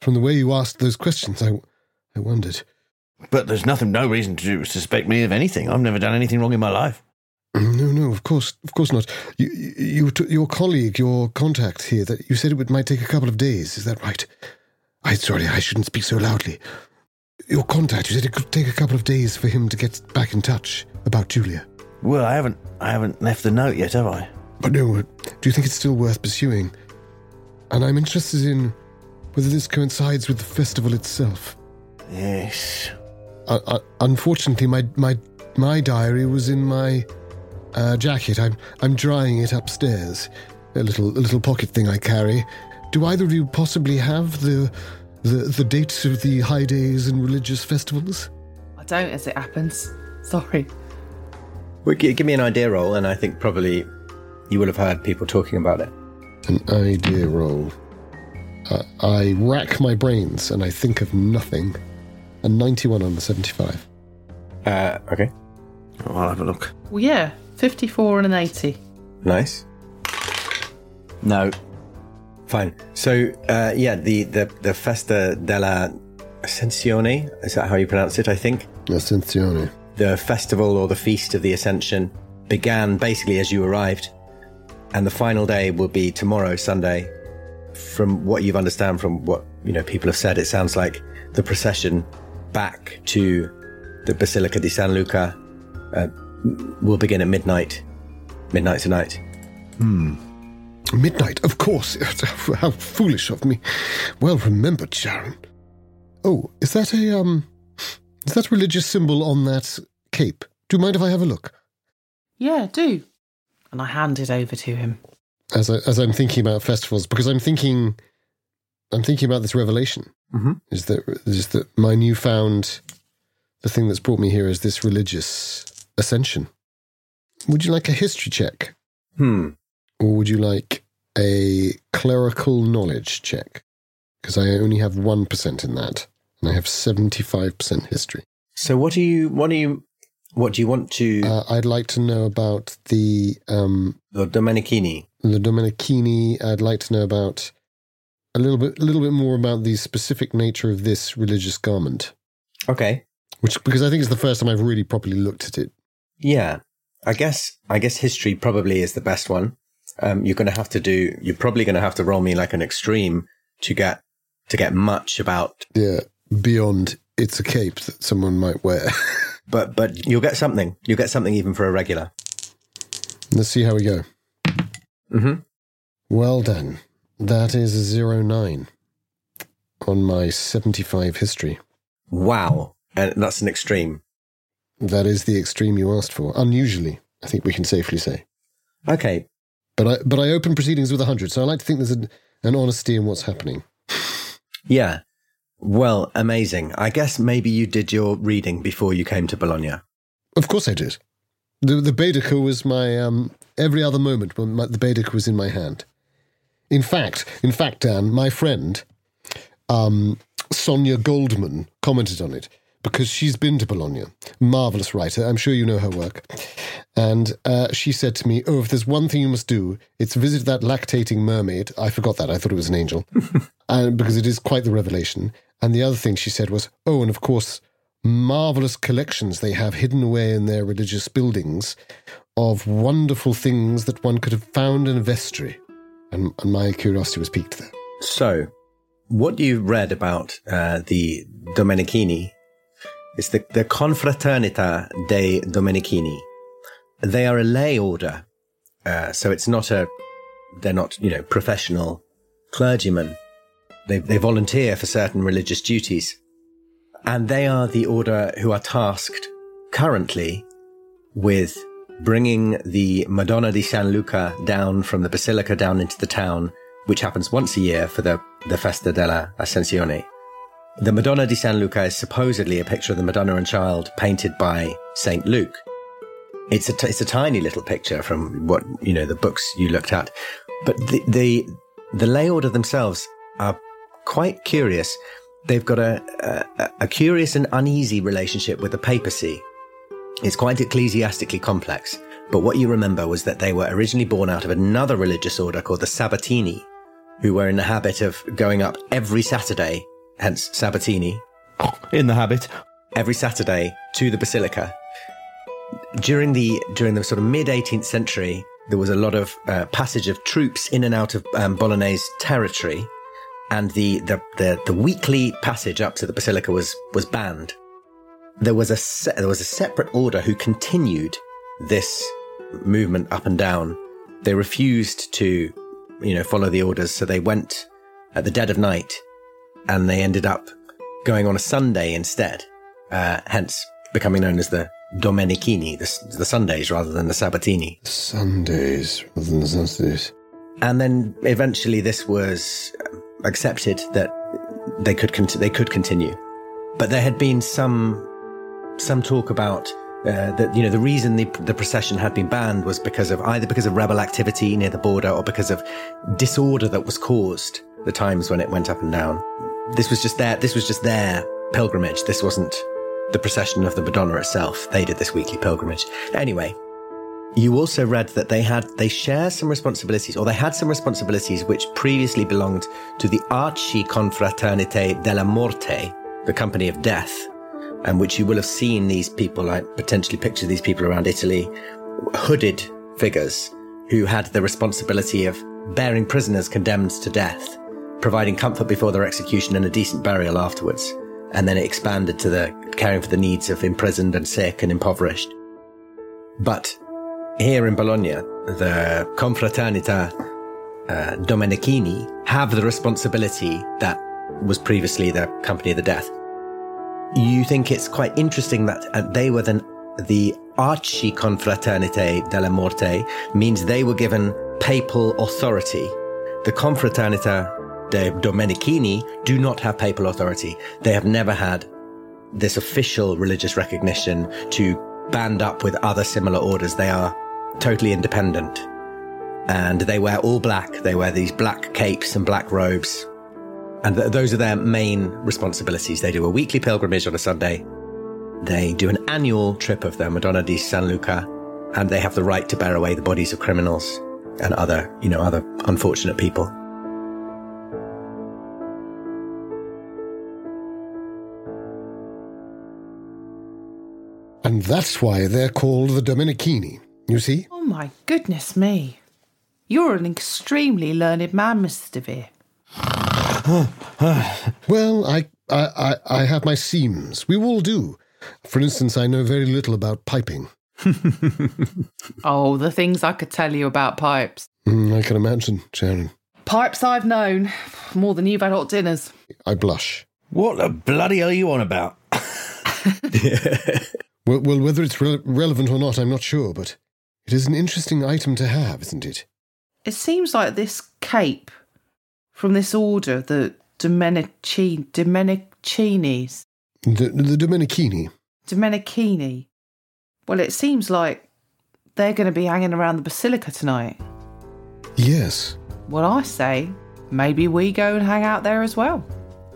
From the way you asked those questions, I, I wondered. But there's nothing, no reason to suspect me of anything. I've never done anything wrong in my life. No, no, of course, of course not. You, you, your colleague, your contact here, that you said it might take a couple of days. Is that right? I sorry, I shouldn't speak so loudly. Your contact, you said it could take a couple of days for him to get back in touch about Julia. Well, I haven't, I haven't left the note yet, have I? But no, do you think it's still worth pursuing? And I'm interested in whether this coincides with the festival itself. Yes. Uh, uh, unfortunately, my my my diary was in my. Uh, jacket. I'm I'm drying it upstairs. A little a little pocket thing I carry. Do either of you possibly have the the the dates of the high days and religious festivals? I don't, as it happens. Sorry. Well, give me an idea roll, and I think probably you will have heard people talking about it. An idea roll. Uh, I rack my brains and I think of nothing. A ninety-one on the seventy-five. Uh, okay. Well, I'll have a look. Well, yeah. fifty-four and an eighty. Nice. No. Fine. So, uh, yeah, the, the, the Festa della Ascensione, is that how you pronounce it, I think? Ascensione. The festival or the feast of the Ascension began basically as you arrived, and the final day will be tomorrow, Sunday. From what you've understand, from what, you know, people have said, it sounds like the procession back to the Basilica di San Luca, uh, we'll begin at midnight. Midnight tonight. Hmm. Midnight, of course. How foolish of me. Well remembered, Sharon. Oh, is that a, um... Is that religious symbol on that cape? Do you mind if I have a look? Yeah, do. And I hand it over to him. As, I, as I'm thinking about festivals, because I'm thinking... I'm thinking about this revelation. Mm-hmm. Is that, is that my newfound... The thing that's brought me here is this religious... Ascension. Would you like a history check? Hmm. Or would you like a clerical knowledge check? Because I only have one percent in that, and I have seventy-five percent history. So what do you, what do you, what do you want to... Uh, I'd like to know about the... Um, the Domenichini. The Domenichini. I'd like to know about a little bit, a little bit more about the specific nature of this religious garment. Okay. Which, because I think it's the first time I've really properly looked at it. Yeah, I guess I guess history probably is the best one. Um, you're going to have to do. You're probably going to have to roll me like an extreme to get to get much about. Yeah, beyond it's a cape that someone might wear. but but you'll get something. You'll get something even for a regular. Let's see how we go. Mm-hmm. Well done. That is a zero nine on my seventy-five history. Wow, and that's an extreme. That is the extreme you asked for. Unusually, I think we can safely say. Okay. But I but I open proceedings with one hundred, so I like to think there's an, an honesty in what's happening. Yeah. Well, amazing. I guess maybe you did your reading before you came to Bologna. Of course I did. The, the Baedeker was my, um, every other moment when my, the Baedeker was in my hand. In fact, in fact, Dan, my friend, um, Sonia Goldman, commented on it, because she's been to Bologna. Marvellous writer. I'm sure you know her work. And uh, she said to me, oh, if there's one thing you must do, it's visit that lactating mermaid. I forgot that. I thought it was an angel. And because it is quite the revelation. And the other thing she said was, oh, and of course, marvellous collections they have hidden away in their religious buildings of wonderful things that one could have found in a vestry. And, and my curiosity was piqued there. So, what you read about uh, the Domenichini... It's the, the Confraternita dei Domenichini. They are a lay order, uh, so it's not a. They're not, you know, professional clergymen. They they volunteer for certain religious duties, and they are the order who are tasked currently with bringing the Madonna di San Luca down from the basilica down into the town, which happens once a year for the the Festa della Ascensione. The Madonna di San Luca is supposedly a picture of the Madonna and Child painted by Saint Luke. It's a, t- it's a tiny little picture from what, you know, the books you looked at. But the, the, the lay order themselves are quite curious. They've got a, a, a curious and uneasy relationship with the papacy. It's quite ecclesiastically complex. But what you remember was that they were originally born out of another religious order called the Sabatini, who were in the habit of going up every Saturday, hence Sabatini, in the habit, every Saturday to the basilica. During the during the sort of mid-eighteenth century, there was a lot of uh, passage of troops in and out of um, Bolognese territory, and the, the, the, the weekly passage up to the basilica was was banned. There was a se- there was a separate order who continued this movement up and down. They refused to, you know, follow the orders, so they went at the dead of night. And they ended up going on a Sunday instead, uh, hence becoming known as the Domenichini, the, the Sundays rather than the Sabatini. Sundays rather than the Saturdays. And then eventually this was accepted that they could con- they could continue, but there had been some some talk about uh, that, you know, the reason the, the procession had been banned was because of either because of rebel activity near the border or because of disorder that was caused the times when it went up and down. This was just their, this was just their pilgrimage. This wasn't the procession of the Madonna itself. They did this weekly pilgrimage. Anyway, you also read that they had, they share some responsibilities, or they had some responsibilities which previously belonged to the Arci Confraternite della Morte, the Company of Death, and which you will have seen these people, like potentially picture these people around Italy, hooded figures who had the responsibility of bearing prisoners condemned to death, providing comfort before their execution and a decent burial afterwards. And then it expanded to the caring for the needs of imprisoned and sick and impoverished. But here in Bologna, the Confraternita uh, Domenichini have the responsibility that was previously the Company of the Death. You think it's quite interesting that uh, they were then the Arci Confraternite della Morte, means they were given papal authority. The Confraternita The Domenichini do not have papal authority. They have never had this official religious recognition to band up with other similar orders. They are totally independent. And they wear all black. They wear these black capes and black robes. And th- those are their main responsibilities. They do a weekly pilgrimage on a Sunday. They do an annual trip of the Madonna di San Luca. And they have the right to bear away the bodies of criminals and other, you know, other unfortunate people. And that's why they're called the Domenichini, you see? Oh, my goodness me. You're an extremely learned man, Mister DeVere. Well, I, I, I, I have my seams. We all do. For instance, I know very little about piping. Oh, the things I could tell you about pipes. Mm, I can imagine, Sharon. Pipes I've known more than you've had hot dinners. I blush. What the bloody are you on about? Yeah. well, well, whether it's re- relevant or not, I'm not sure, but it is an interesting item to have, isn't it? It seems like this cape from this order, the Domenici- Domenichinis. The, the Domenichini. Domenichini. Well, it seems like they're going to be hanging around the Basilica tonight. Yes. Well, I say, maybe we go and hang out there as well.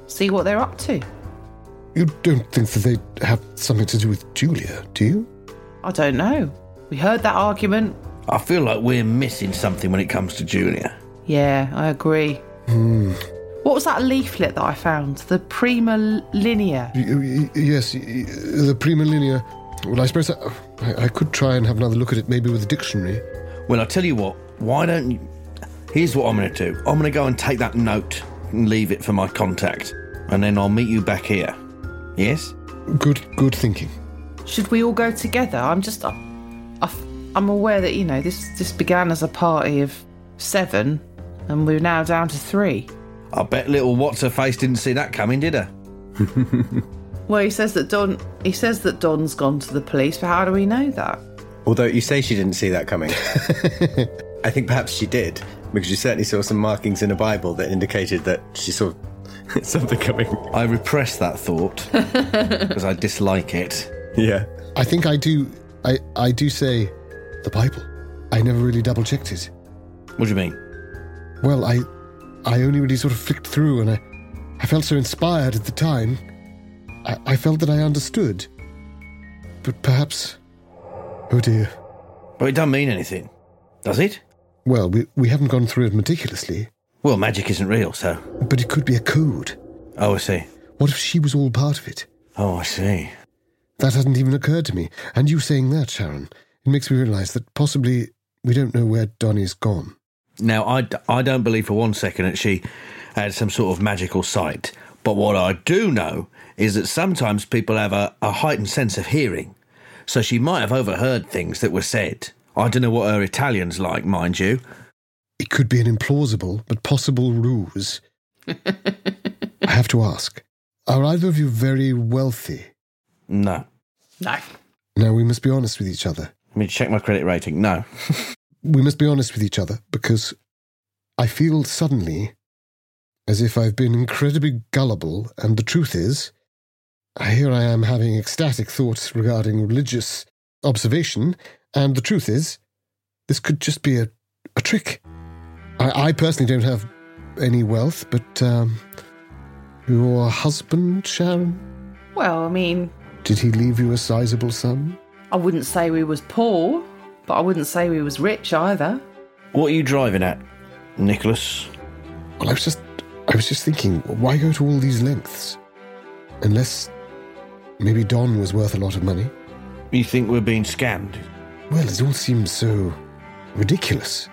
See what they're up to. You don't think that they have something to do with Julia, do you? I don't know. We heard that argument. I feel like we're missing something when it comes to Julia. Yeah, I agree. Mm. What was that leaflet that I found? The Prima Linea. Yes, the Prima Linea. Well, I suppose I, I could try and have another look at it, maybe with a dictionary. Well, I tell you what, why don't you... Here's what I'm going to do. I'm going to go and take that note and leave it for my contact, and then I'll meet you back here. Yes? Good good thinking. Should we all go together? I'm just... I, I, I'm aware that, you know, this, this began as a party of seven, and we're now down to three. I bet little What's-Her-Face didn't see that coming, did her? Well, he says that Don. He says that Don's gone to the police, but how do we know that? Although you say she didn't see that coming, I think perhaps she did, because she certainly saw some markings in a Bible that indicated that she saw something coming. I repressed that thought because I dislike it. Yeah, I think I do. I I do say the Bible. I never really double checked it. What do you mean? Well, I I only really sort of flicked through, and I I felt so inspired at the time. I felt that I understood, but perhaps... Oh dear. But it doesn't mean anything, does it? Well, we we haven't gone through it meticulously. Well, magic isn't real, so... But it could be a code. Oh, I see. What if she was all part of it? Oh, I see. That hasn't even occurred to me, and you saying that, Sharon, it makes me realise that possibly we don't know where Donnie's gone. Now, I, I don't believe for one second that she had some sort of magical sight, but what I do know... is that sometimes people have a, a heightened sense of hearing, so she might have overheard things that were said. I don't know what her Italian's like, mind you. It could be an implausible but possible ruse. I have to ask, are either of you very wealthy? No. No. Now, we must be honest with each other. Let me check my credit rating. No. We must be honest with each other, because I feel suddenly as if I've been incredibly gullible, and the truth is... Here I am having ecstatic thoughts regarding religious observation, and the truth is, this could just be a, a trick. I, I personally don't have any wealth, but um, your husband, Sharon? Well, I mean... Did he leave you a sizable sum? I wouldn't say we was poor, but I wouldn't say we was rich either. What are you driving at, Nicholas? Well, I was just, I was just thinking, why go to all these lengths? Unless maybe Don was worth a lot of money. You think we're being scammed? Well, it all seems so ridiculous.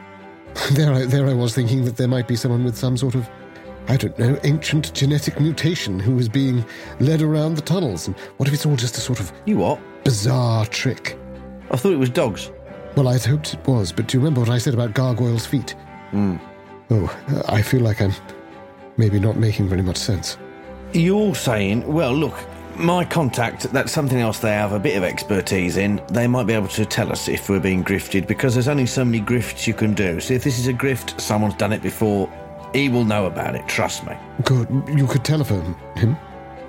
There I, there I was thinking that there might be someone with some sort of, I don't know, ancient genetic mutation who was being led around the tunnels. And what if it's all just a sort of... You what? Bizarre trick. I thought it was dogs. Well, I'd hoped it was, but do you remember what I said about gargoyles' feet? Mm. Oh, I feel like I'm maybe not making very much sense. You're saying, well, look, my contact, that's something else they have a bit of expertise in. They might be able to tell us if we're being grifted, because there's only so many grifts you can do. So if this is a grift, someone's done it before, he will know about it, trust me. Good. You could telephone him?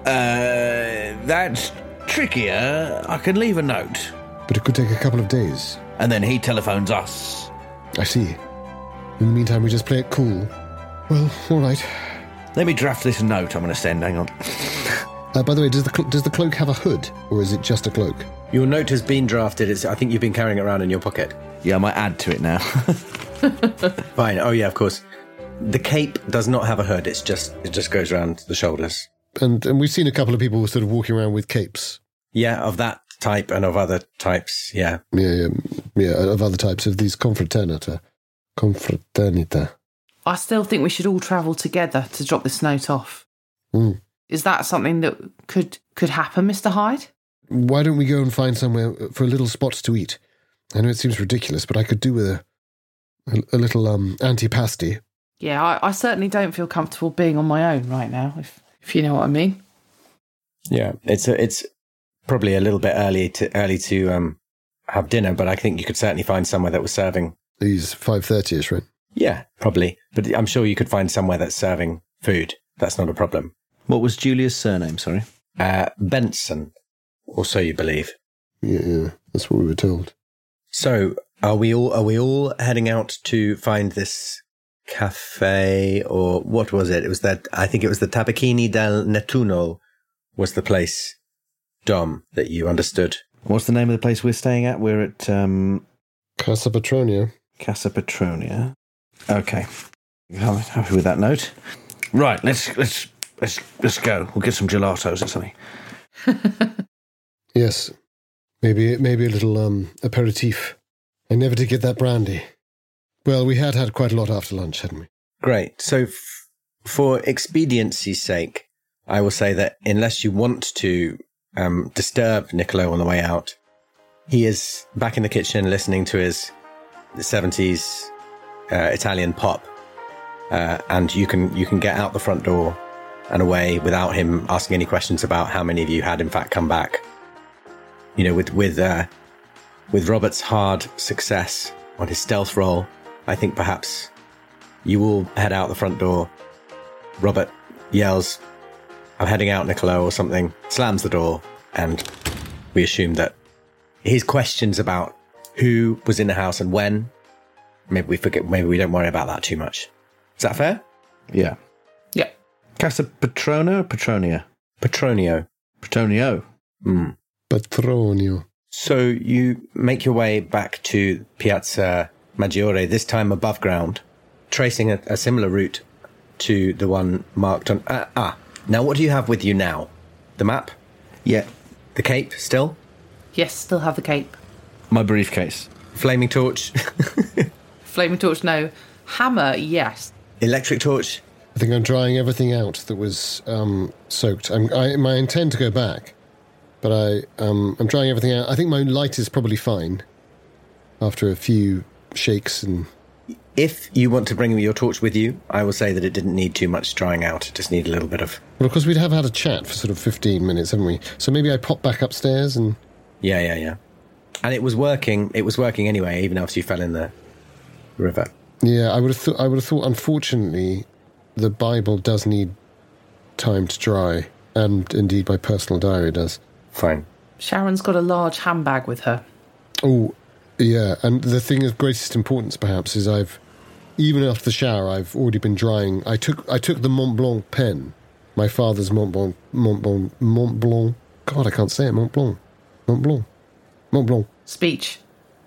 Uh, that's trickier. I could leave a note. But it could take a couple of days. And then he telephones us. I see. In the meantime, we just play it cool. Well, all right. Let me draft this note I'm going to send, hang on. uh, by the way, does the clo- does the cloak have a hood, or is it just a cloak? Your note has been drafted. It's, I think you've been carrying it around in your pocket. Yeah, I might add to it now. Fine, oh yeah, of course. The cape does not have a hood, it's just it just goes around the shoulders. And and we've seen a couple of people sort of walking around with capes. Yeah, of that type and of other types, yeah. Yeah, yeah, yeah of other types, of these confraternita. Confraternita. I still think we should all travel together to drop this note off. Mm. Is that something that could could happen, Mister Hyde? Why don't we go and find somewhere for little spots to eat? I know it seems ridiculous, but I could do with a, a, a little um, antipasti. Yeah, I, I certainly don't feel comfortable being on my own right now, if if you know what I mean. Yeah, it's a, it's probably a little bit early to early to um, have dinner, but I think you could certainly find somewhere that was serving. These five thirty-ish, right? Yeah, probably. But I'm sure you could find somewhere that's serving food. That's not a problem. What was Julia's surname, sorry? Uh, Benson, or so you believe. Yeah, yeah, that's what we were told. So, are we all are we all heading out to find this cafe, or what was it? It was that, I think it was the Tabacchini del Nettuno was the place, Dom, that you understood. What's the name of the place we're staying at? We're at um, Casa Petronia. Casa Petronia. Okay, I'm happy with that note. Right, let's let's let's let's go. We'll get some gelatos or something. Yes, maybe maybe a little um aperitif. I never did get that brandy. Well, we had had quite a lot after lunch, hadn't we? Great. So, f- for expediency's sake, I will say that unless you want to um, disturb Niccolo on the way out, he is back in the kitchen listening to his seventies uh, Italian pop, uh, and you can you can get out the front door and away without him asking any questions about how many of you had in fact come back. You know, with with uh, with Robert's hard success on his stealth roll, I think perhaps you will head out the front door. Robert yells, "I'm heading out, Niccolo," or something, slams the door, and we assume that his questions about who was in the house and when, maybe we forget, maybe we don't worry about that too much. Is that fair? Yeah. Yeah. Casa Petrona or Petronia? Petronio. Petronio. Mm. Petronio. So you make your way back to Piazza Maggiore, this time above ground, tracing a, a similar route to the one marked on... Ah, ah, now what do you have with you now? The map? Yeah. The cape, still? Yes, still have the cape. My briefcase. Flaming torch? Flaming torch, no. Hammer, yes. Electric torch? I think I'm drying everything out that was um, soaked. I'm, I, I intend to go back, but I, um, I'm drying everything out. I think my light is probably fine after a few... shakes and... If you want to bring your torch with you, I will say that it didn't need too much drying out. It just needed a little bit of... Well, of course, we'd have had a chat for sort of fifteen minutes, haven't we? So maybe I pop back upstairs and... Yeah, yeah, yeah. And it was working. It was working anyway, even after you fell in the river. Yeah, I would have, th- I would have thought, unfortunately, the Bible does need time to dry. And indeed, my personal diary does. Fine. Sharon's got a large handbag with her. Oh, yeah, and the thing of greatest importance, perhaps, is I've, even after the shower, I've already been drying. I took I took the Montblanc pen, my father's Montblanc, Montblanc, Montblanc, God, I can't say it, Montblanc, Montblanc, Montblanc. Speech,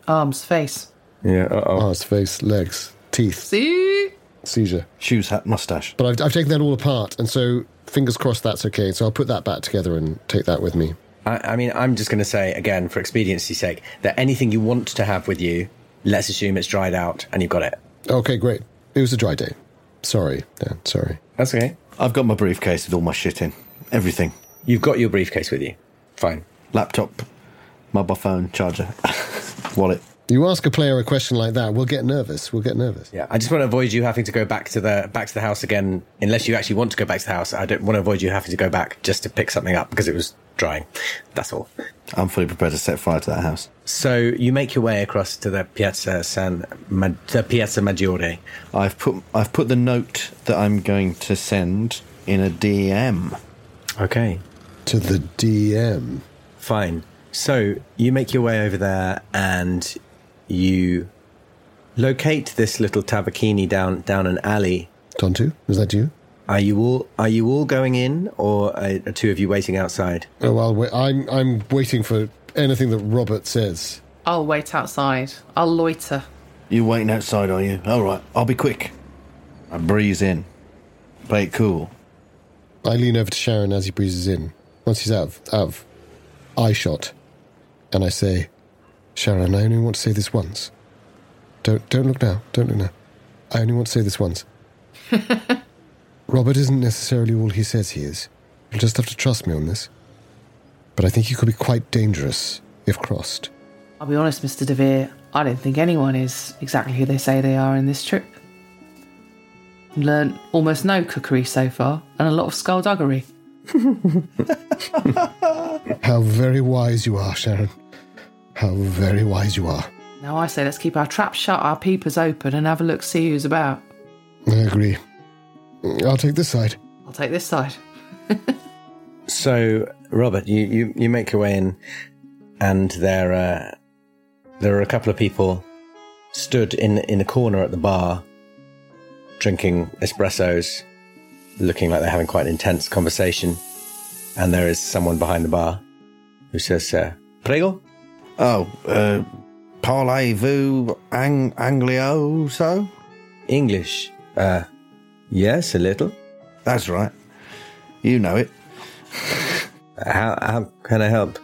arms, face. Yeah, uh-oh. Arms, face, legs, teeth. See? Seizure. Shoes, hat, moustache. But I've, I've taken that all apart, and so, fingers crossed that's okay, so I'll put that back together and take that with me. I mean, I'm just going to say, again, for expediency's sake, that anything you want to have with you, let's assume it's dried out and you've got it. Okay, great. It was a dry day. Sorry, Dan, sorry. That's okay. I've got my briefcase with all my shit in. Everything. You've got your briefcase with you? Fine. Laptop, mobile phone, charger, wallet. You ask a player a question like that, we'll get nervous. We'll get nervous. Yeah, I just want to avoid you having to go back to the back to the house again, unless you actually want to go back to the house. I don't want to avoid you having to go back just to pick something up because it was drying. That's all. I'm fully prepared to set fire to that house. So you make your way across to the Piazza San Mag- the Piazza Maggiore. I've put I've put the note that I'm going to send in a D M. Okay. To the D M. Fine. So you make your way over there and you locate this little Tabacchini down down an alley. Tontu, is that you? Are you all Are you all going in, or are two of you waiting outside? Oh well, wait, I'm I'm waiting for anything that Robert says. I'll wait outside. I'll loiter. You're waiting outside, are you? All right, I'll be quick. I breeze in. Play it cool. I lean over to Sharon as he breezes in. Once he's out of, out of eye shot, and I say, "Sharon, I only want to say this once. Don't don't look now. Don't look now. I only want to say this once. Robert isn't necessarily all he says he is. You'll just have to trust me on this. but I think he could be quite dangerous if crossed. I'll be honest, Mister DeVere, I don't think anyone is exactly who they say they are in this trip. Learned almost no cookery so far, and a lot of skullduggery. How very wise you are, Sharon. How very wise you are. Now I say let's keep our traps shut, our peepers open, and have a look, see who's about. I agree. I'll take this side. I'll take this side. So, Robert, you, you, you make your way in, and there are, there are a couple of people stood in, in a corner at the bar, drinking espressos, looking like they're having quite an intense conversation, and there is someone behind the bar who says, uh, Prego? Oh, uh, parlez-vous ang- anglioso? English? Uh, yes, a little. That's right. You know it. how, how can I help?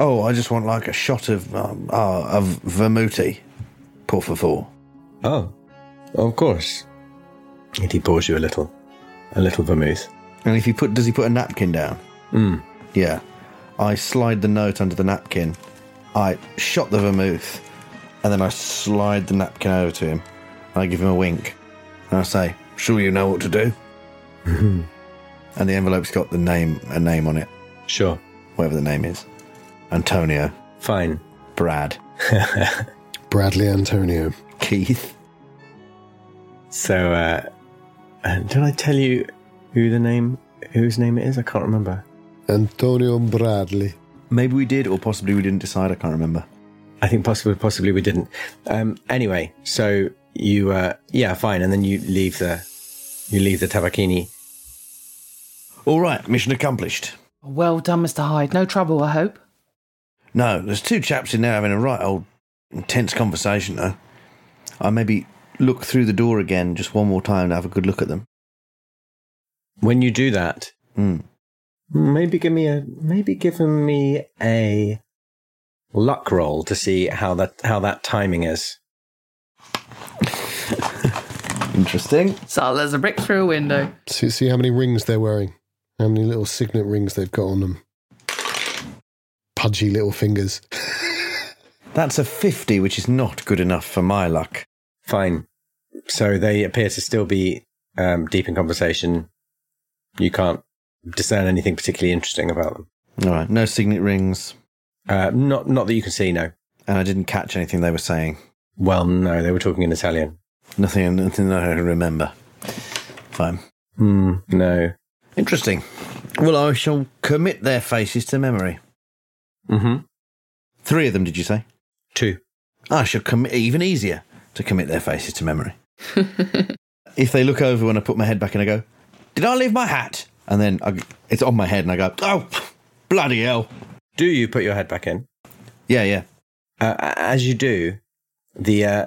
Oh, I just want like a shot of, um, uh, of vermuti, por favor. Oh, of course. And he pours you a little, a little vermouth. And if he put, does he put a napkin down? Mm. Yeah. I slide the note under the napkin. I shot the vermouth, and then I slide the napkin over to him. I give him a wink, and I say, "Sure, you know what to do." Mm-hmm. And the envelope's got the name, a name on it. Sure. Whatever the name is, Antonio. Fine. Brad. Bradley Antonio. Keith. So. uh... Uh, did I tell you who the name, whose name it is? I can't remember. Antonio Bradley. Maybe we did, or possibly we didn't decide. I can't remember. I think possibly, possibly we didn't. Um, anyway, so you, uh, yeah, fine, and then you leave the, you leave the Tabacchini. All right, mission accomplished. Well done, Mister Hyde. No trouble, I hope. No, there's two chaps in there having a right old intense conversation, though. I maybe. Look through the door again just one more time to have a good look at them. When you do that, mm. maybe give me a maybe give me a luck roll to see how that how that timing is. Interesting. So there's a brick through a window. See, see how many rings they're wearing, how many little signet rings they've got on them. Pudgy little fingers. That's a fifty, which is not good enough for my luck. Fine. So they appear to still be um, deep in conversation. You can't discern anything particularly interesting about them. All right. No signet rings. Uh, not not that you can see, no. And I didn't catch anything they were saying. Well, no, they were talking in Italian. Nothing, nothing that I remember. Fine. Hmm. No. Interesting. Well, I shall commit their faces to memory. Mm-hmm. Three of them, did you say? Two. I shall commit even easier. To commit their faces to memory. If they look over when I put my head back and I go, did I leave my hat? And then I, it's on my head and I go, oh, bloody hell. Do you put your head back in? Yeah, yeah. Uh, as you do, the uh,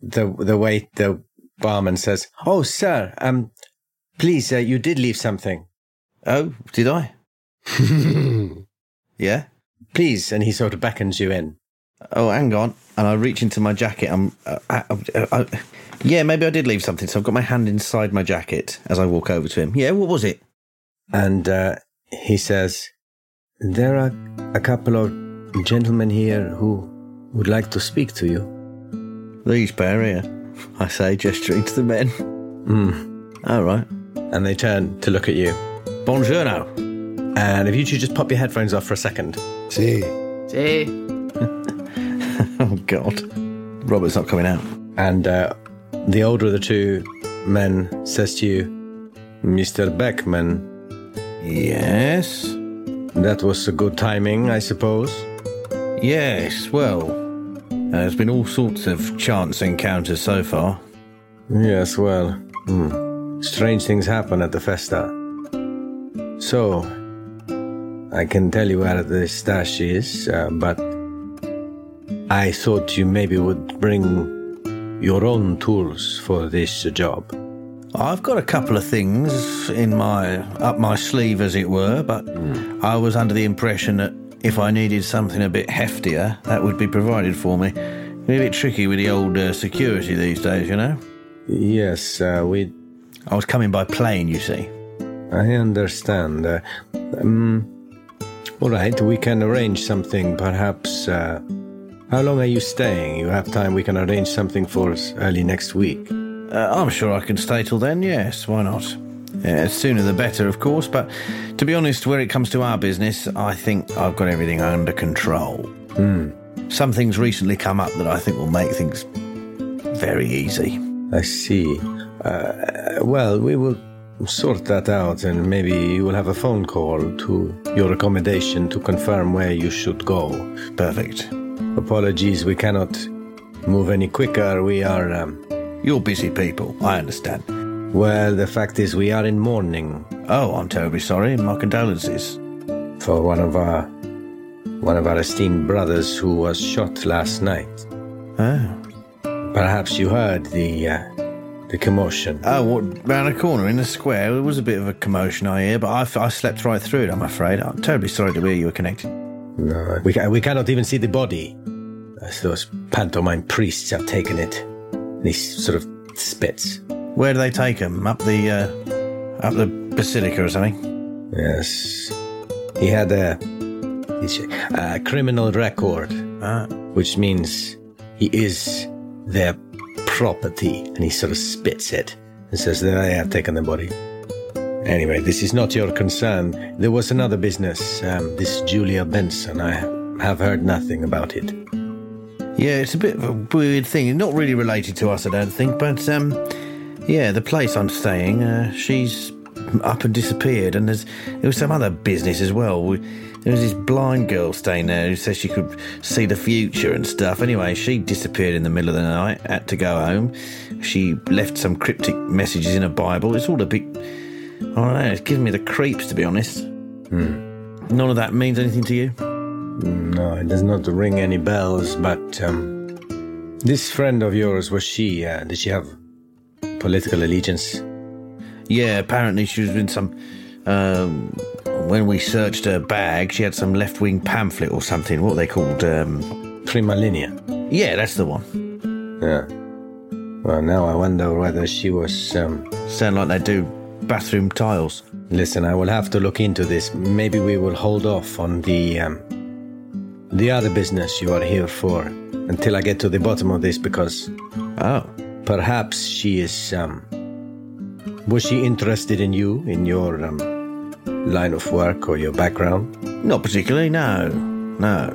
the the way the barman says, oh, sir, um, please, uh, you did leave something. Oh, did I? Yeah. Please, and he sort of beckons you in. Oh, hang on. And I reach into my jacket. I'm, uh, I, I, I, yeah, maybe I did leave something. So I've got my hand inside my jacket as I walk over to him. Yeah, what was it? And uh, he says, there are a couple of gentlemen here who would like to speak to you. These pair here, I say, gesturing to the men. Mm. All right. And they turn to look at you. Buongiorno. And if you two just pop your headphones off for a second. Si. Si. Oh, God. Robert's not coming out. And uh, the older of the two men says to you, Mister Beckman. Yes? That was a good timing, I suppose. Yes, well, uh, there's been all sorts of chance encounters so far. Yes, well, hmm. strange things happen at the Festa. So, I can tell you where the stash is, uh, but... I thought you maybe would bring your own tools for this job. I've got a couple of things in my up my sleeve, as it were, but mm. I was under the impression that if I needed something a bit heftier, that would be provided for me. A bit tricky with the old uh, security these days, you know? Yes, uh, we... I was coming by plane, you see. I understand. Uh, um, All right, we can arrange something, perhaps. Uh, how long are you staying? You have time, we can arrange something for us early next week. Uh, I'm sure I can stay till then, yes, why not? Uh, sooner the better, of course, but to be honest, where it comes to our business, I think I've got everything under control. Hmm. Something's recently come up that I think will make things very easy. I see. Uh, well, we will sort that out, and maybe you will have a phone call to your accommodation to confirm where you should go. Perfect. Apologies, we cannot move any quicker. We are... Um, You're busy people, I understand. Well, the fact is we are in mourning. Oh, I'm terribly sorry. My condolences. For one of our... one of our esteemed brothers who was shot last night. Oh. Perhaps you heard the uh, the commotion. Oh, what, round a corner in the square. There was a bit of a commotion, I hear, but I, I slept right through it, I'm afraid. I'm terribly sorry to hear you were connected. No, we, we cannot even see the body, as those pantomime priests have taken it. These sort of spits. Where do they take them? Up the, uh, up the basilica or something? Yes. He had a, a criminal record, ah. which means he is... their property, and he sort of spits it and says that I have taken the body. Anyway, this is not your concern. There was another business, um, this Julia Benson. I have heard nothing about it. Yeah, it's a bit of a weird thing. Not really related to us, I don't think, but um, yeah, the place I'm staying, uh, she's up and disappeared, and there's there was some other business as well. We, There was this blind girl staying there who says she could see the future and stuff. Anyway, she disappeared in the middle of the night, had to go home. She left some cryptic messages in her Bible. It's all a bit... I don't know, it's giving me the creeps, to be honest. Hmm. None of that means anything to you? No, it does not ring any bells, but... Um, this friend of yours, was she... Uh, did she have political allegiance? Yeah, apparently she was in some... Um, when we searched her bag, she had some left-wing pamphlet or something. What they called? Um... Prima Linea. Yeah, that's the one. Yeah. Well, now I wonder whether she was... Um... Sound like they do bathroom tiles. Listen, I will have to look into this. Maybe we will hold off on the, um, the other business you are here for until I get to the bottom of this, because... Oh. Perhaps she is... Um... Was she interested in you, in your... Um... line of work or your background? Not particularly, no. No.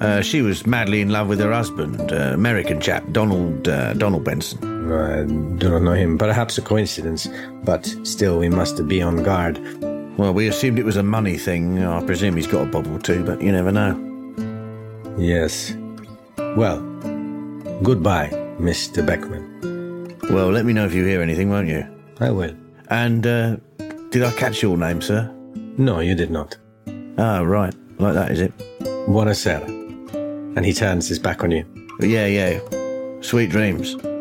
Uh, she was madly in love with her husband, uh, American chap, Donald uh, Donald Benson. I do not know him. Perhaps a coincidence, but still we must be on guard. Well, we assumed it was a money thing. I presume he's got a bob or two, but you never know. Yes. Well, goodbye, Mister Beckman. Well, let me know if you hear anything, won't you? I will. And uh, did I catch your name, sir? No, you did not. Ah, right. Like that, is it? Buonasera. And he turns his back on you. Yeah, yeah. Sweet dreams.